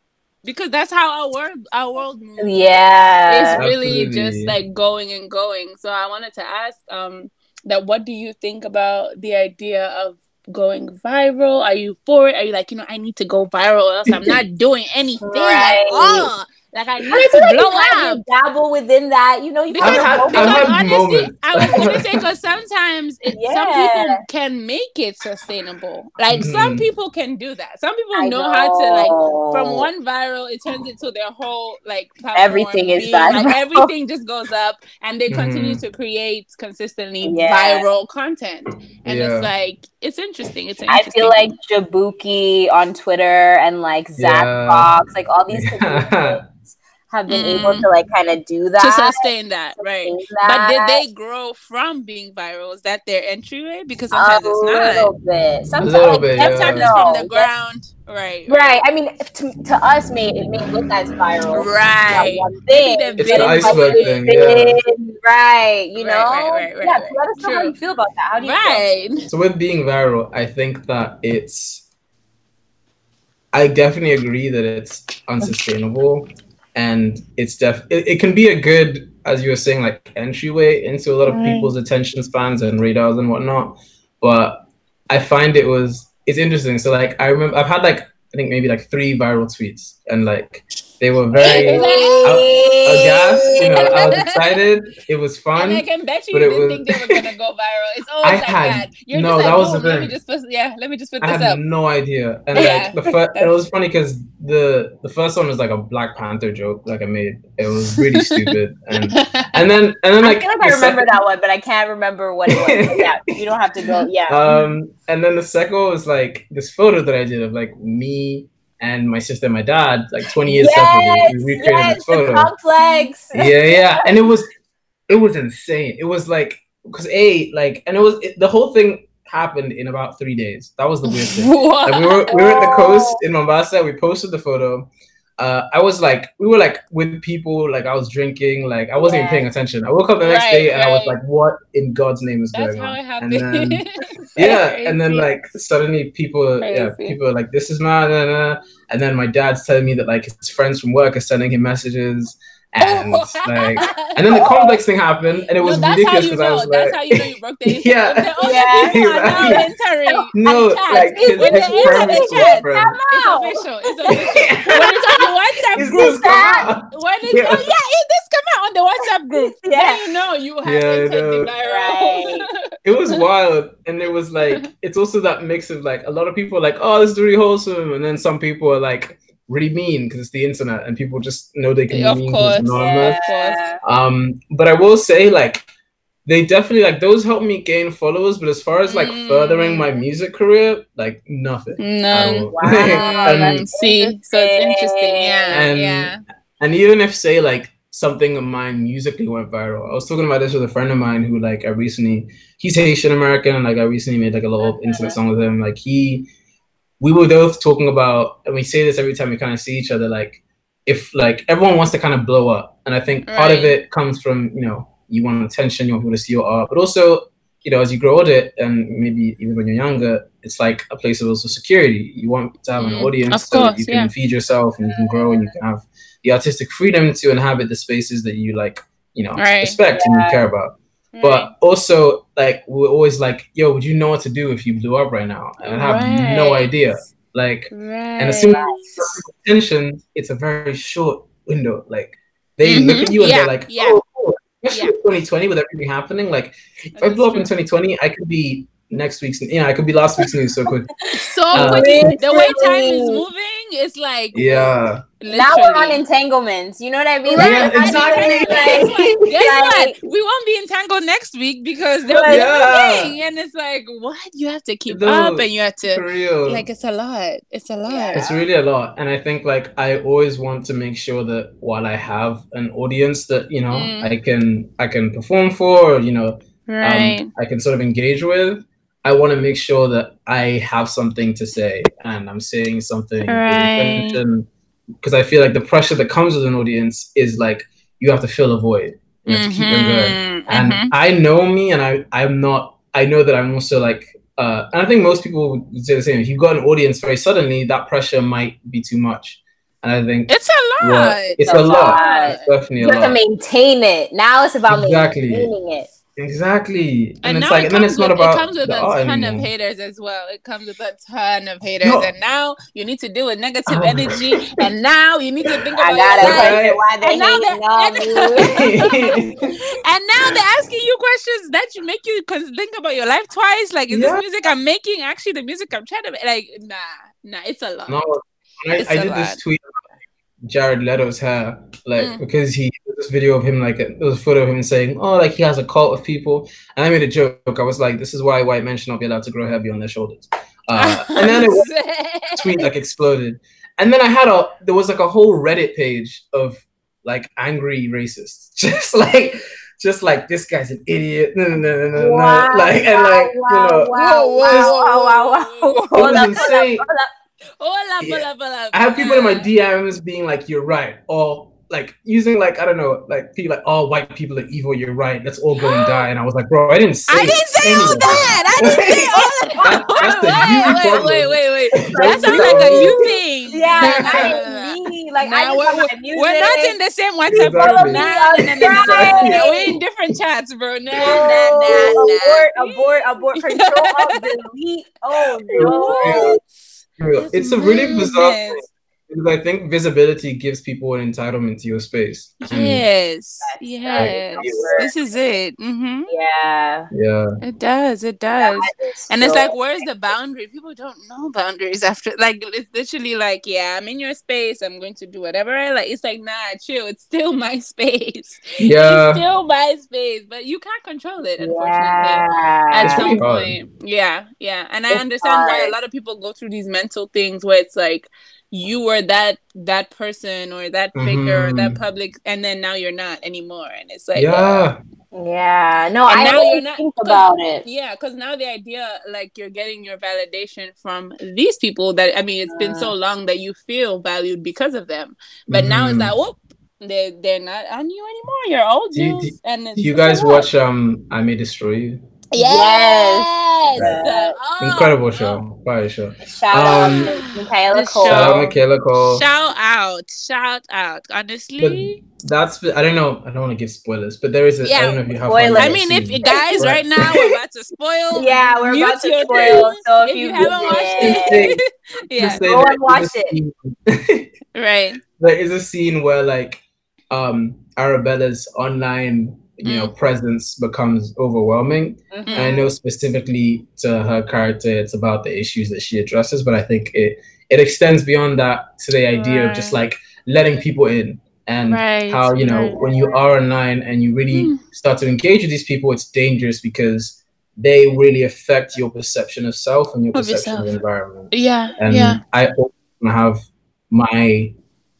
because that's how our world our world moves. Yeah, it's really absolutely. Just like going and going. So I wanted to ask um that, what do you think about the idea of going viral? Are you for it? Are you like, you know, I need to go viral or else I'm not doing anything right. at all? Like, I need I to like blow up. Dabble within that, you know. You because, have, because have honestly, moments. I was going to say, because sometimes it, yeah. some people can make it sustainable. Like, mm-hmm. some people can do that. Some people know, know how to, like, from one viral, it turns into their whole, like, platform. Everything is that. Like, everything just goes up, and they mm-hmm. continue to create consistently yeah. viral content. And yeah. it's like, it's interesting. It's interesting. I feel like Jabuki on Twitter and, like, Zach yeah. Fox, like, all these yeah. people have been mm. able to like kind of do that, to sustain that, sustain right? That. But did they grow from being viral? Is that their entryway? Because sometimes a it's not. A little bit. Sometimes, little like, bit, sometimes yeah. it's from the no, ground, right, right? Right. I mean, to, to us, may it may look as viral, right? One thing. It's the iceberg thing, yeah. right? You know, right, right, right, right, yeah. Right. Let us know how you feel about that. How do you right. feel? So with being viral, I think that it's. I definitely agree that it's unsustainable. And it's def it, it can be a good, as you were saying, like entryway into a lot of right. people's attention spans and radars and whatnot. But I find it was it's interesting. So like I remember I've had like I think maybe like three viral tweets, and like they were very aghast. You know, I was excited. It was fun. And I can bet you, you didn't was... think they were gonna go viral. It's always I like had, that. You're no, just like, that was the thing. Let me just put, yeah, let me just put I this up. I had no idea. And yeah. like the first, it was funny because the the first one was like a Black Panther joke, like I made. It was really stupid. And and then and then like I, feel like I remember second... that one, but I can't remember what it was. But yeah, you don't have to go. Yeah. Um, and then the second one was like this photo that I did of like me and my sister and my dad, like twenty years yes, separately, we recreated yes, this photo. The complex. Yeah, yeah, and it was, it was insane. It was like, cause a like, and it was it, the whole thing happened in about three days. That was the weird thing. Like we were we were at the coast in Mombasa. We posted the photo. Uh, I was like, we were like with people. Like I was drinking. Like I wasn't yeah. even paying attention. I woke up the next right, day and right. I was like, what in God's name is That's going on? That's how it happened. And then, yeah, crazy. And then like suddenly people, crazy. yeah, people are like, this is mad. Nah, nah, nah. And then my dad's telling me that like his friends from work are sending him messages. And like, and then the complex thing happened, and it was no, ridiculous because I was like, "That's how you know you broke the internet." yeah, oh, yeah, people exactly. are entering. No, chat. Like it's with the internet chat. It's official. It's official. When it's on the WhatsApp is group, when it's yeah. oh yeah, it this come out on the WhatsApp group. Yeah, then you know you have yeah, entered the right. It was wild, and it was like it's also that mix of like a lot of people are like, "Oh, this is really wholesome," and then some people are like. Really mean because it's the internet and people just know they can be mean because it's normal. Yeah. Um, but I will say like they definitely like those helped me gain followers, but as far as like mm. furthering my music career, like nothing. No, wow. and, see, so it's interesting. Yeah, and, yeah. And even if say like something of mine musically went viral, I was talking about this with a friend of mine who like I recently he's Haitian American and like I recently made like a little okay. internet song with him. Like he. We were both talking about, and we say this every time we kind of see each other, like, if, like, everyone wants to kind of blow up. And I think right. part of it comes from, you know, you want attention, you want people to see your art. But also, you know, as you grow older, and maybe even when you're younger, it's like a place of also security. You want to have an audience of so course, you can yeah. feed yourself and you can grow and you can have the artistic freedom to inhabit the spaces that you, like, you know, right. respect yeah. and you care about. Right. But also, like, we're always like, yo, would you know what to do if you blew up right now? And I have right. no idea. Like, right. and as soon as you get attention, it's a very short window. Like, they mm-hmm. look at you and yeah. they're like, yeah. oh, cool. Especially yeah. twenty twenty with everything happening. Like, if That's I blew up true. in twenty twenty, I could be next week's, you know, I could be last week's news so quick. So uh, quick. The way time is moving. is like, yeah. Literally. Now we're on entanglements. You know what I mean? Like, yeah, exactly. Like, guess like, what? We won't be entangled next week because they'll be yeah. thing. And it's like, what? You have to keep Dude, up and you have to. For real. Like, it's a lot. It's a lot. Yeah. It's really a lot. And I think, like, I always want to make sure that while I have an audience that, you know, mm. I can I can perform for, or, you know, right. um, I can sort of engage with. I want to make sure that I have something to say and I'm saying something. Right. Because I feel like the pressure that comes with an audience is like, you have to fill a void. You have mm-hmm. to keep them going. And mm-hmm. I know me and I, I'm not, I know that I'm also like, uh, and I think most people would say the same. If you got an audience very suddenly, that pressure might be too much. And I think it's a lot. Well, it's, it's a, a lot. lot. It's definitely you a lot. You have to maintain it. Now it's about exactly. maintaining it. Exactly, and, and it's like, it and then it's with, not about. It comes with a ton anymore. of haters as well. It comes with a ton of haters, no. and now you need to deal with negative oh, energy, and now you need to think about. I gotta why they and, now and now they're asking you questions that you make you think about your life twice. Like, is yeah. this music I'm making actually the music I'm trying to make? Like, nah, nah, it's a lot. No, I, I did lot. this tweet. Jared Leto's hair, like mm. because he did this video of him, like it was a photo of him saying, "Oh, like he has a cult of people," and I made a joke. I was like, "This is why white men should not be allowed to grow hair beyond their shoulders." Uh, and then it tweet like exploded, and then I had a there was like a whole Reddit page of like angry racists, just like. Just like, this guy's an idiot. No, no, no, no, no. Wow, like wow, and like, wow, you know, wow, wow, wow, wow, wow. It was insane. Hola, yeah. hola, hola. I have people in my D Ms being like, "You're right," or like using like I don't know, like people like, "Oh, white people are evil. You're right. Let's all go and die." And I was like, "Bro, I didn't say. I didn't say all that. I didn't say all that." That's, that's the wait, wait, wait, wait, wait. That sounds like a you thing. Yeah, I didn't mean like nah, I we're, we're, we're not in the same WhatsApp group. Nah, we're in different chats, bro. Nah, nah, nah, nah. Abort, abort, abort. Control, delete. Oh no. That's it's a really amazing. bizarre thing because I think visibility gives people an entitlement to your space. And yes, yes, this is it. Mm-hmm. Yeah, yeah, it does, it does. And so it's like, where's the boundary? People don't know boundaries after, like, it's literally like, yeah, I'm in your space, I'm going to do whatever I like. It's like, nah, chill, it's still my space, yeah, it's still my space, but you can't control it, unfortunately, yeah. at it's some really point. Hard. Yeah, yeah, and I it's understand hard. why a lot of people go through these mental things where it's like, you were that that person or that figure mm-hmm. or that public, and then now you're not anymore, and it's like yeah, oh. yeah. No, and I now you're not think about it. Yeah, because now the idea like you're getting your validation from these people that I mean, it's yeah. been so long that you feel valued because of them, but mm-hmm. now it's like whoop, they they're not on you anymore. You're old dudes, do, do, and it's, you guys watch um I May Destroy You. Yes, yes. Right. Oh, incredible show, fire show. Shout um, out, Michaela Cole. Shout out, Michaela Cole. Shout out, shout out. Honestly, but that's I don't know. I don't want to give spoilers, but there is a. Yeah, I don't know if you have. Spoilers. I mean, if you guys right now we're about to spoil. Yeah, we're about to spoil. Things, so if, if you, you haven't watched it, it yeah, go and watch it. Right. There is a scene where like, um, Arabella's online. you know, mm. presence becomes overwhelming. Mm-hmm. And I know specifically to her character, it's about the issues that she addresses, but I think it, it extends beyond that to the idea right. of just like letting people in and right. how, you know, right. when you are online and you really mm. start to engage with these people, it's dangerous because they really affect your perception of self and your of perception yourself. of the environment. Yeah, and yeah. I have my,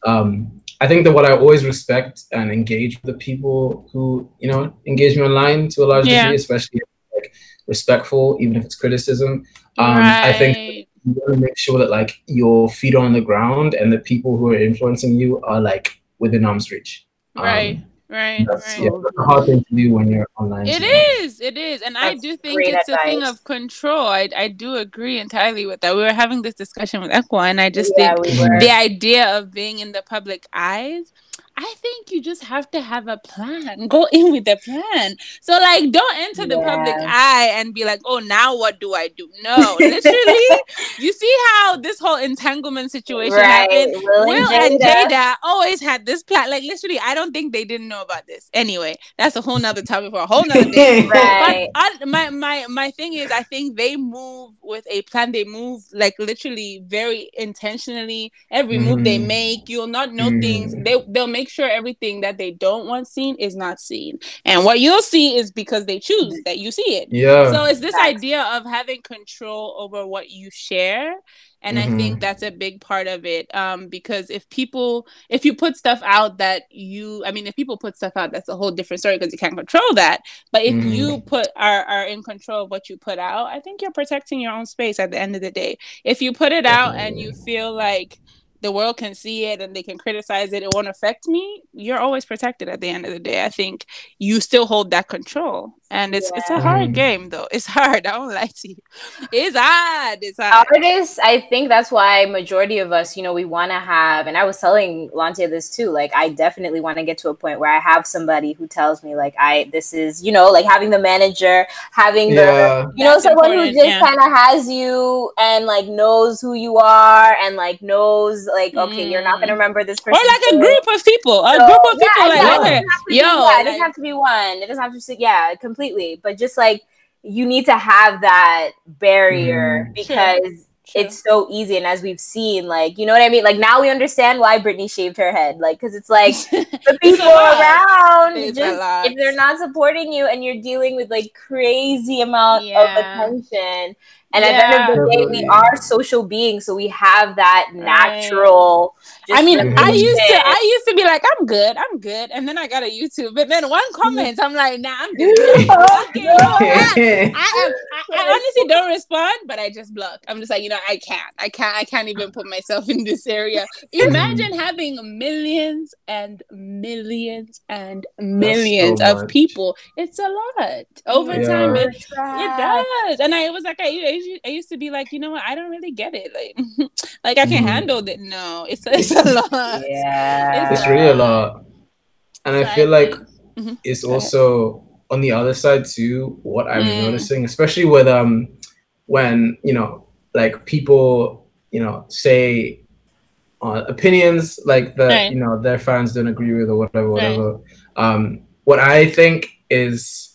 um, I think that what I always respect and engage with the people who, you know, engage me online to a large yeah. degree, especially like respectful, even if it's criticism. Um, right. I think you want to make sure that like your feet are on the ground and the people who are influencing you are like within arm's reach. Um, right. Right, that's, right. Yeah, that's a hard thing to do when you're online. It today. is, it is, and that's I do think it's advice. a thing of control. I I do agree entirely with that. We were having this discussion with Equa, and I just yeah, think we the idea of being in the public eyes. I think you just have to have a plan. Go in with a plan. So, like, don't enter the yeah. public eye and be like, oh, now what do I do? No, literally, you see how this whole entanglement situation right. happened? Will, Will and Jada. Jada always had this plan. Like, literally, I don't think they didn't know about this. Anyway, that's a whole nother topic for a whole nother day. right. But on, my, my, my thing is, I think they move with a plan. They move, like, literally very intentionally. Every mm. move they make, you'll not know mm. things. They, they'll make sure everything that they don't want seen is not seen, and what you'll see is because they choose that you see it. Yeah. So it's this idea of having control over what you share, and mm-hmm. I think that's a big part of it. Um, because if people, if you put stuff out that you, I mean, if people put stuff out, that's a whole different story because you can't control that. But if mm. you put are are in control of what you put out, I think you're protecting your own space at the end of the day. If you put it out mm. and you feel like the world can see it and they can criticize it, it won't affect me, you're always protected at the end of the day. I think you still hold that control. And it's yeah. it's a hard game, though. It's hard. I won't lie to you. It's hard. It's hard. Artists, I think that's why majority of us, you know, we want to have, and I was telling Lante this too, like, I definitely want to get to a point where I have somebody who tells me, like, I, this is, you know, like having the manager, having yeah. the, you know, that's someone who just yeah. kind of has you and, like, knows who you are and, like, knows, like, okay, mm. you're not gonna remember this person. Or like too. a group of people, a so, group of yeah, people. Like, yeah, okay, yo, yeah, it doesn't have to be one. It doesn't have to be yeah, completely. But just like you need to have that barrier mm. because sure. Sure. it's so easy. And as we've seen, like, you know what I mean. Like, now we understand why Britney shaved her head, like, because it's like the people around, just, if they're not supporting you, and you're dealing with like crazy amount yeah. of attention. And yeah. at the end of the day, we are social beings, so we have that natural. Right. I mean, religion. I used to, I used to be like, I'm good, I'm good, and then I got a YouTube, but then one comment, I'm like, nah, I'm good. okay, no, I, I, I, I honestly don't respond, but I just block. I'm just like, you know, I can't, I can't, I can't even put myself in this area. Imagine having millions and millions and millions so of much. people. It's a lot over yeah. time. It, it does, and I it was like, I. It, I used to be like, you know what? I don't really get it. Like, like I can't mm. handle it. No, it's it's a lot. Yeah, it's, it's a really lot. a lot. And so I feel I think, like mm-hmm. it's also on the other side too. What I'm mm. noticing, especially with um, when you know, like people, you know, say uh, opinions like that, right. you know, their fans don't agree with or whatever, whatever. Right. Um, what I think is.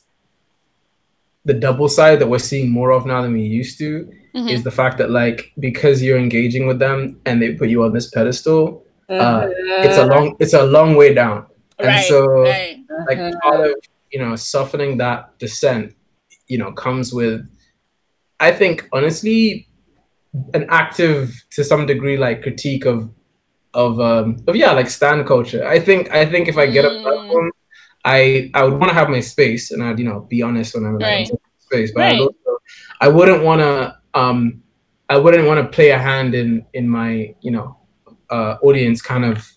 The double side that we're seeing more of now than we used to mm-hmm. is the fact that, like, because you're engaging with them and they put you on this pedestal, uh-huh. uh, it's a long it's a long way down. And right, so, right. Uh-huh. like, part of, you know, softening that descent, you know, comes with, I think, honestly, an active, to some degree, like, critique of, of, um, of yeah, like, stan culture. I think, I think if I get mm. a platform, I, I would want to have my space, and I'd, you know, be honest when I'm like, right. in space, but right. I'd also, I wouldn't want to, um, I wouldn't want to play a hand in, in my, you know, uh, audience kind of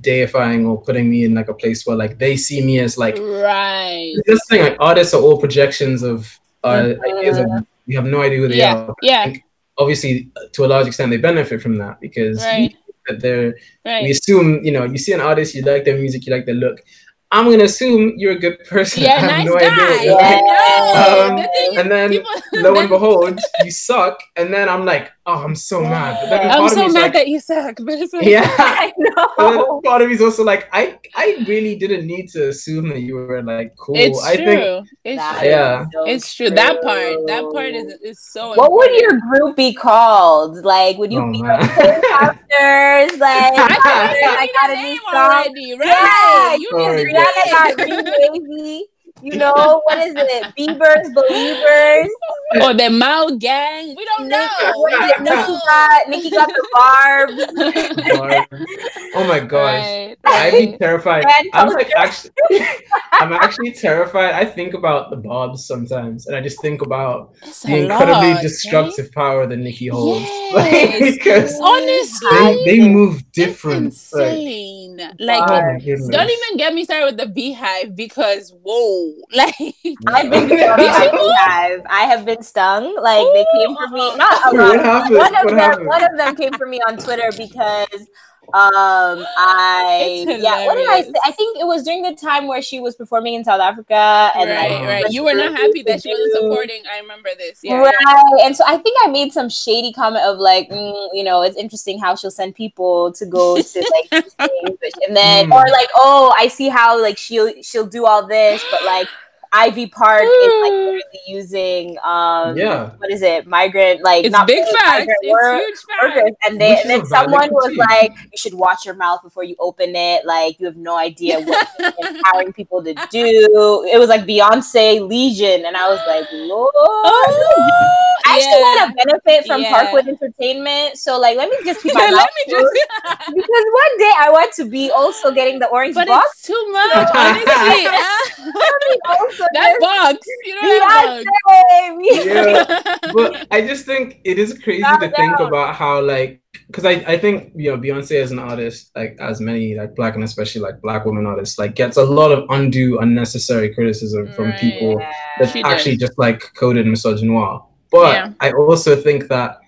deifying or putting me in like a place where like they see me as like, right. This thing, like artists are all projections of uh, uh, ideas of, we have no idea who they yeah, are. Yeah. Obviously, to a large extent, they benefit from that because right. we, that they're right. we assume, you know, you see an artist, you like their music, you like their look, I'm gonna assume you're a good person. Yeah, I have nice no guy. Idea yeah. um, the and then people... lo and behold, you suck, and then I'm like, oh, I'm so yeah. mad. But then I'm so mad like, that you suck, but it's like, yeah, I know. Part of me's also like, I, I really didn't need to assume that you were like cool. It's I true. Think, it's yeah, true. So it's true. true. That part, that part is is so. What important. Would your group be called? Like, would you oh, be like posters? Like, I, I, I got a new already, right? Yeah, you Sorry. Need. To Rihanna got new baby. You know, what is it? Beavers, Believers. Or oh, the Mal gang. We don't know. Nikki, Nikki, got, Nikki got the barbs. Oh my gosh. Right. I'd be terrified. I'm like actually I'm actually terrified. I think about the barbs sometimes, and I just think about it's the incredibly lot, destructive right? power that Nikki holds. Yes. Like, because honestly they, they move different. It's insane. Like, like don't even get me started with the beehive because whoa. Like I've been I have been stung. Like Ooh. They came for me. Not a lot. One of what them happened? One of them came for me on Twitter because Um, I yeah. What did I say? I think it was during the time where she was performing in South Africa, and right, like, right. You were not happy that she wasn't supporting. I remember this. Yeah, right. Yeah. And so I think I made some shady comment of like, mm, you know, it's interesting how she'll send people to go to like these things, and then mm. or like, oh, I see how like she'll she'll do all this, but like. Ivy Park is like literally using um yeah. what is it migrant like it's not big facts it's work, huge facts and, they, and then someone was team. Like you should watch your mouth before you open it, like you have no idea what empowering people to do. It was like Beyonce Legion and I was like Lord. Oh, I actually yeah. got a benefit from yeah. Parkwood Entertainment, so like let me just keep my mouth just... because one day I want to be also getting the orange but box it's too much honestly. So that box, you know that box. Yeah, but I just think it is crazy Not to down. think about how, like, because I, I think, you know, Beyonce as an artist, like, as many, like, black and especially, like, black women artists, like, gets a lot of undue, unnecessary criticism from right. people that's she actually does. Just, like, coded misogynoir. But yeah. I also think that,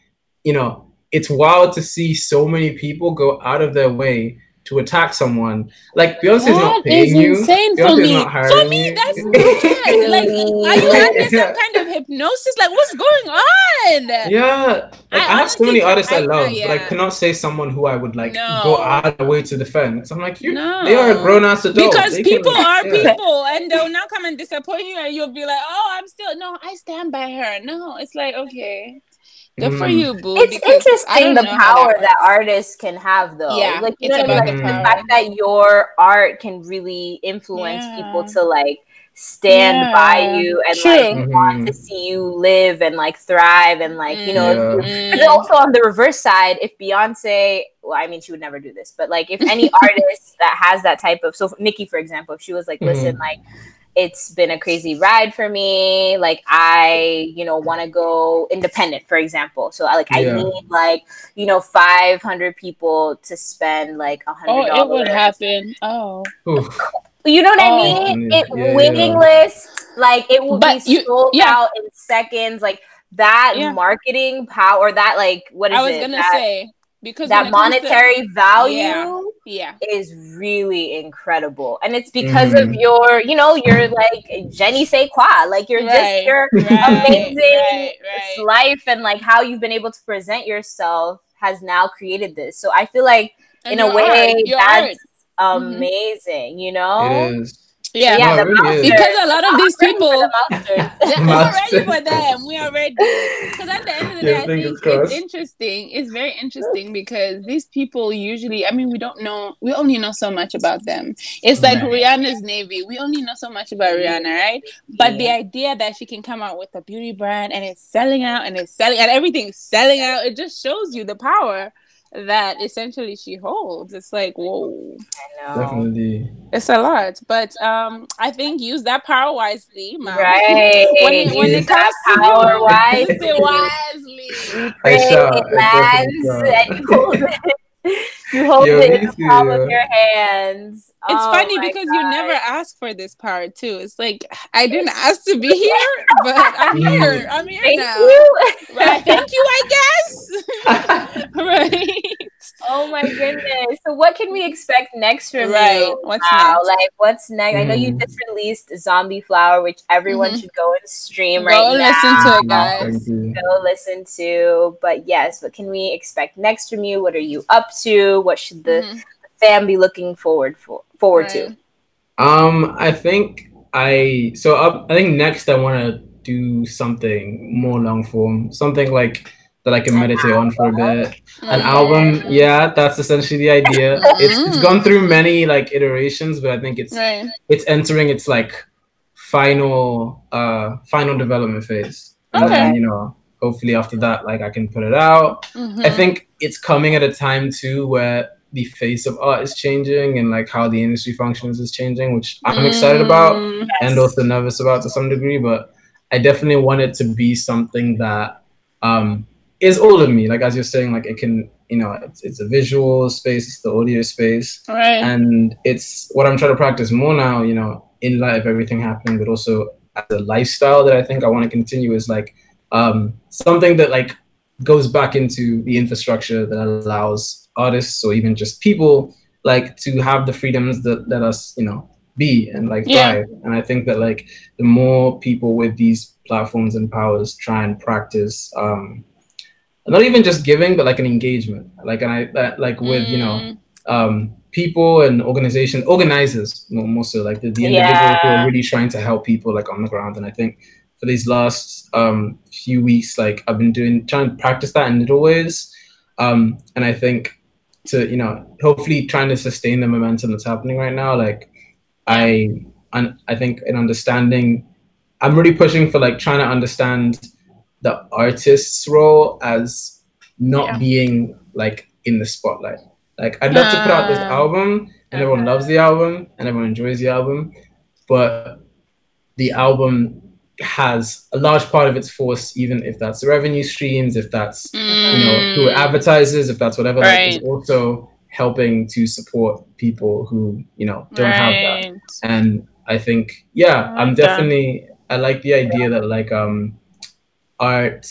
you know, it's wild to see so many people go out of their way to attack someone. Like, Beyonce's that not paying you. That is insane for me. For me, that's weird. Like, are you having yeah. some kind of hypnosis? Like, what's going on? Yeah. Like, I, I have so many artists I, I love, yeah. but I cannot say someone who I would, like, no. go out of the way to defend. So I'm like, you, no. they are a grown-ass adult. Because they people can, are yeah. people, and they'll now come and disappoint you, and you'll be like, oh, I'm still, no, I stand by her. No, it's like, okay. Good for you, boo. It's interesting the power that, that artists can have, though. Yeah, like, you know, like the, the fact that your art can really influence yeah. people to like stand yeah. by you and True. like mm-hmm. want to see you live and like thrive and like mm. you know. Yeah. But also on the reverse side, if Beyonce, well, I mean, she would never do this, but like if any artist that has that type of, so Nicki, for example, if she was like, listen, mm. like. It's been a crazy ride for me. Like I, you know, want to go independent, for example. So I like yeah. I need like, you know, five hundred people to spend like a hundred dollars. Oh, it would happen. Oh, you know what oh. I mean? It yeah, waiting yeah. list, like it will but be you, sold yeah. out in seconds. Like that yeah. marketing power, that like what is I was it? gonna that, say. Because that monetary to- value yeah. Yeah. is really incredible. And it's because mm. of your, you know, you're like Jenny Sequa. Like you're right. just your right. amazing right. Right. life and like how you've been able to present yourself has now created this. So I feel like in and a way art. that's amazing, mm-hmm. you know? It is. Yeah, yeah no, the really because a lot of these people, we're ready for them. We are ready. Because at the end of the day, yeah, I think it's crossed. interesting. It's very interesting because these people usually, I mean, we don't know. We only know so much about them. It's like right. Rihanna's Navy. We only know so much about Rihanna, right? But yeah. the idea that she can come out with a beauty brand and it's selling out and it's selling and everything's selling out. It just shows you the power that essentially she holds. It's like, whoa, I know. Definitely, it's a lot. But um, I think use that power wisely, Mom. Right? When it, when it comes to power wisely, use it wisely. I shall. It lands, and you hold it. You hold Yo, it in the palm of your hands. It's oh funny because God. you never asked for this power too. It's like I didn't ask to be here, but I'm here. I'm here thank now. You. Right. Thank you, I guess. Right. Oh my goodness. So what can we expect next from right. you? What's wow. next? Like what's next? Mm. I know you just released Zombie Flower, which everyone mm-hmm. should go and stream go right now. Go listen to it, guys. No, go listen to. But yes, what can we expect next from you? What are you up to? What should the mm-hmm. fam be looking forward for, forward right. to? Um, I think I so I, I think next I want to do something more long form, something like that I can an meditate album. on for a bit. Mm-hmm. An album, yeah, that's essentially the idea. Mm-hmm. It's, it's gone through many like iterations, but I think it's right. it's entering its like final uh final development phase. Okay. And then, you know, hopefully after that, like I can put it out. Mm-hmm. I think it's coming at a time too where the face of art is changing and like how the industry functions is changing, which I'm mm, excited about yes. and also nervous about to some degree, but I definitely want it to be something that um, is all of me. Like, as you're saying, like it can, you know, it's, it's a visual space, it's the audio space. Right. And it's what I'm trying to practice more now, you know, in light of everything happening, but also as a lifestyle that I think I want to continue is like um, something that like goes back into the infrastructure that allows artists or even just people, like, to have the freedoms that let us, you know, be and like thrive. Yeah. And I think that, like, the more people with these platforms and powers try and practice, um, not even just giving, but like an engagement, like, and I that, like with mm. you know, um, people and organization organizers, more so like the, the individual yeah. who are really trying to help people like on the ground. And I think for these last um, few weeks, like I've been doing trying to practice that in little ways, um, and I think to you know, hopefully trying to sustain the momentum that's happening right now, like. I un- I think in understanding, I'm really pushing for like trying to understand the artist's role as not yeah. being like in the spotlight. Like I'd love uh, to put out this album and everyone loves the album and everyone enjoys the album, but the album has a large part of its force, even if that's the revenue streams, if that's mm. you know who it advertises, if that's whatever. Right. Like, it's also helping to support people who, you know, don't right. have that. And I think, yeah, I like I'm definitely, that. I like the idea yeah. that like um, art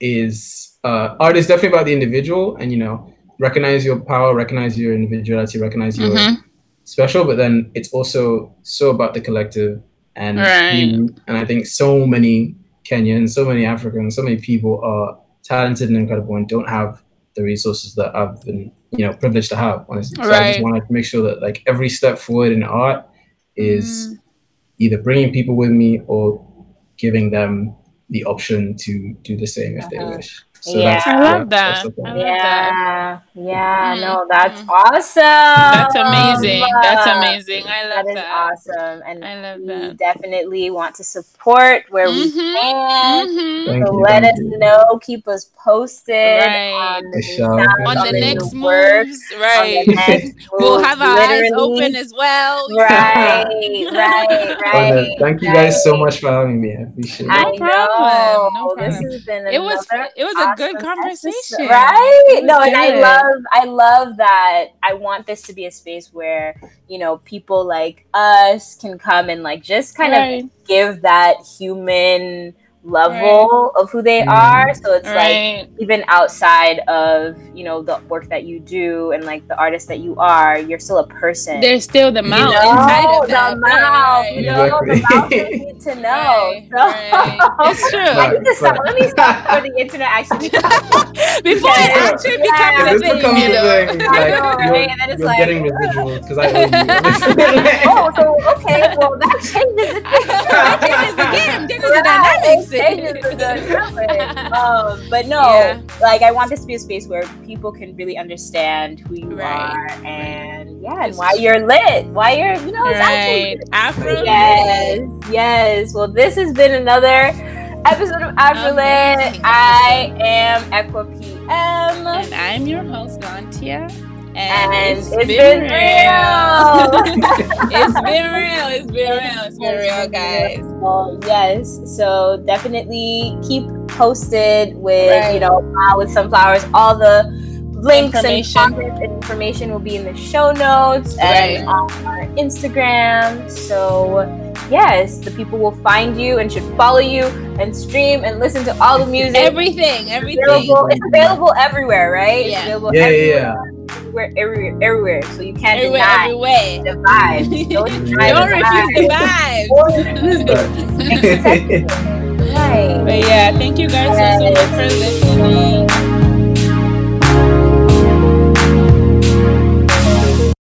is, uh, art is definitely about the individual and, you know, recognize your power, recognize your individuality, recognize your mm-hmm. special, but then it's also so about the collective and right. you, and I think so many Kenyans, so many Africans, so many people are talented and incredible and don't have the resources that I've been, you know, privileged to have, honestly. So right. I just want to make sure that like every step forward in art is mm. either bringing people with me or giving them the option to do the same if uh-huh. they wish. So yeah. that's, I love that. That's I love yeah. that. Yeah. Mm. No, that's awesome. That's amazing. Love. That's amazing. I love that. That is awesome. And I love we that. Definitely want to support where mm-hmm. we can. Mm-hmm. So you, let us you. know. Keep us posted. Right. On the, show. Sounds, on on the, the next moves. Right. The next moves, we'll have our literally. eyes open as well. Right. right. Right. Well, thank you right. guys so much for having me. I appreciate it. I no problem. No problem. This has been it was it was a good conversation, right? No, and I love, I love that. I want this to be a space where, you know, people like us can come and like just kind right. of give that human level right. of who they mm. are. So it's right. like even outside of, you know, the work that you do and like the artist that you are, you're still a person. There's still the mouth you know? inside of that. The mouth, right. you know, exactly. the mouth they need to know. Right. So right. It's true. I need to stop. Let me stop before the internet actually before it actually yeah. becomes yeah. a thing. You know? Thing. Like, I know, right? And then it's like getting residuals because I owe you. Oh, so okay, well that changes the thing. That changes the game. Changes the dynamics. um, but no, yeah. like I want this to be a space where people can really understand who you right. are and yeah, and why you're lit, why you're you know, right. it's actually lit. Yes, yes. Well, this has been another episode of AfroLit. Okay. I am Equa P M, and I'm your host Lantia. And, and it's, it's been, been real. real. It's been real. It's been real. It's been real, guys. Well, yes. So definitely keep posted with right. you know uh, with sunflowers. All the links information. and comments and information will be in the show notes right. and on our Instagram. So yes, the people will find you and should follow you and stream and listen to all the music. Everything, everything. It's available, it's available everywhere, right? Yeah, it's available yeah, everywhere. yeah. Everywhere, everywhere, everywhere. So you can't everywhere, deny everywhere. the vibes. Don't, Don't refuse the vibes. Don't refuse the vibes. But yeah, thank you guys so, so much for listening.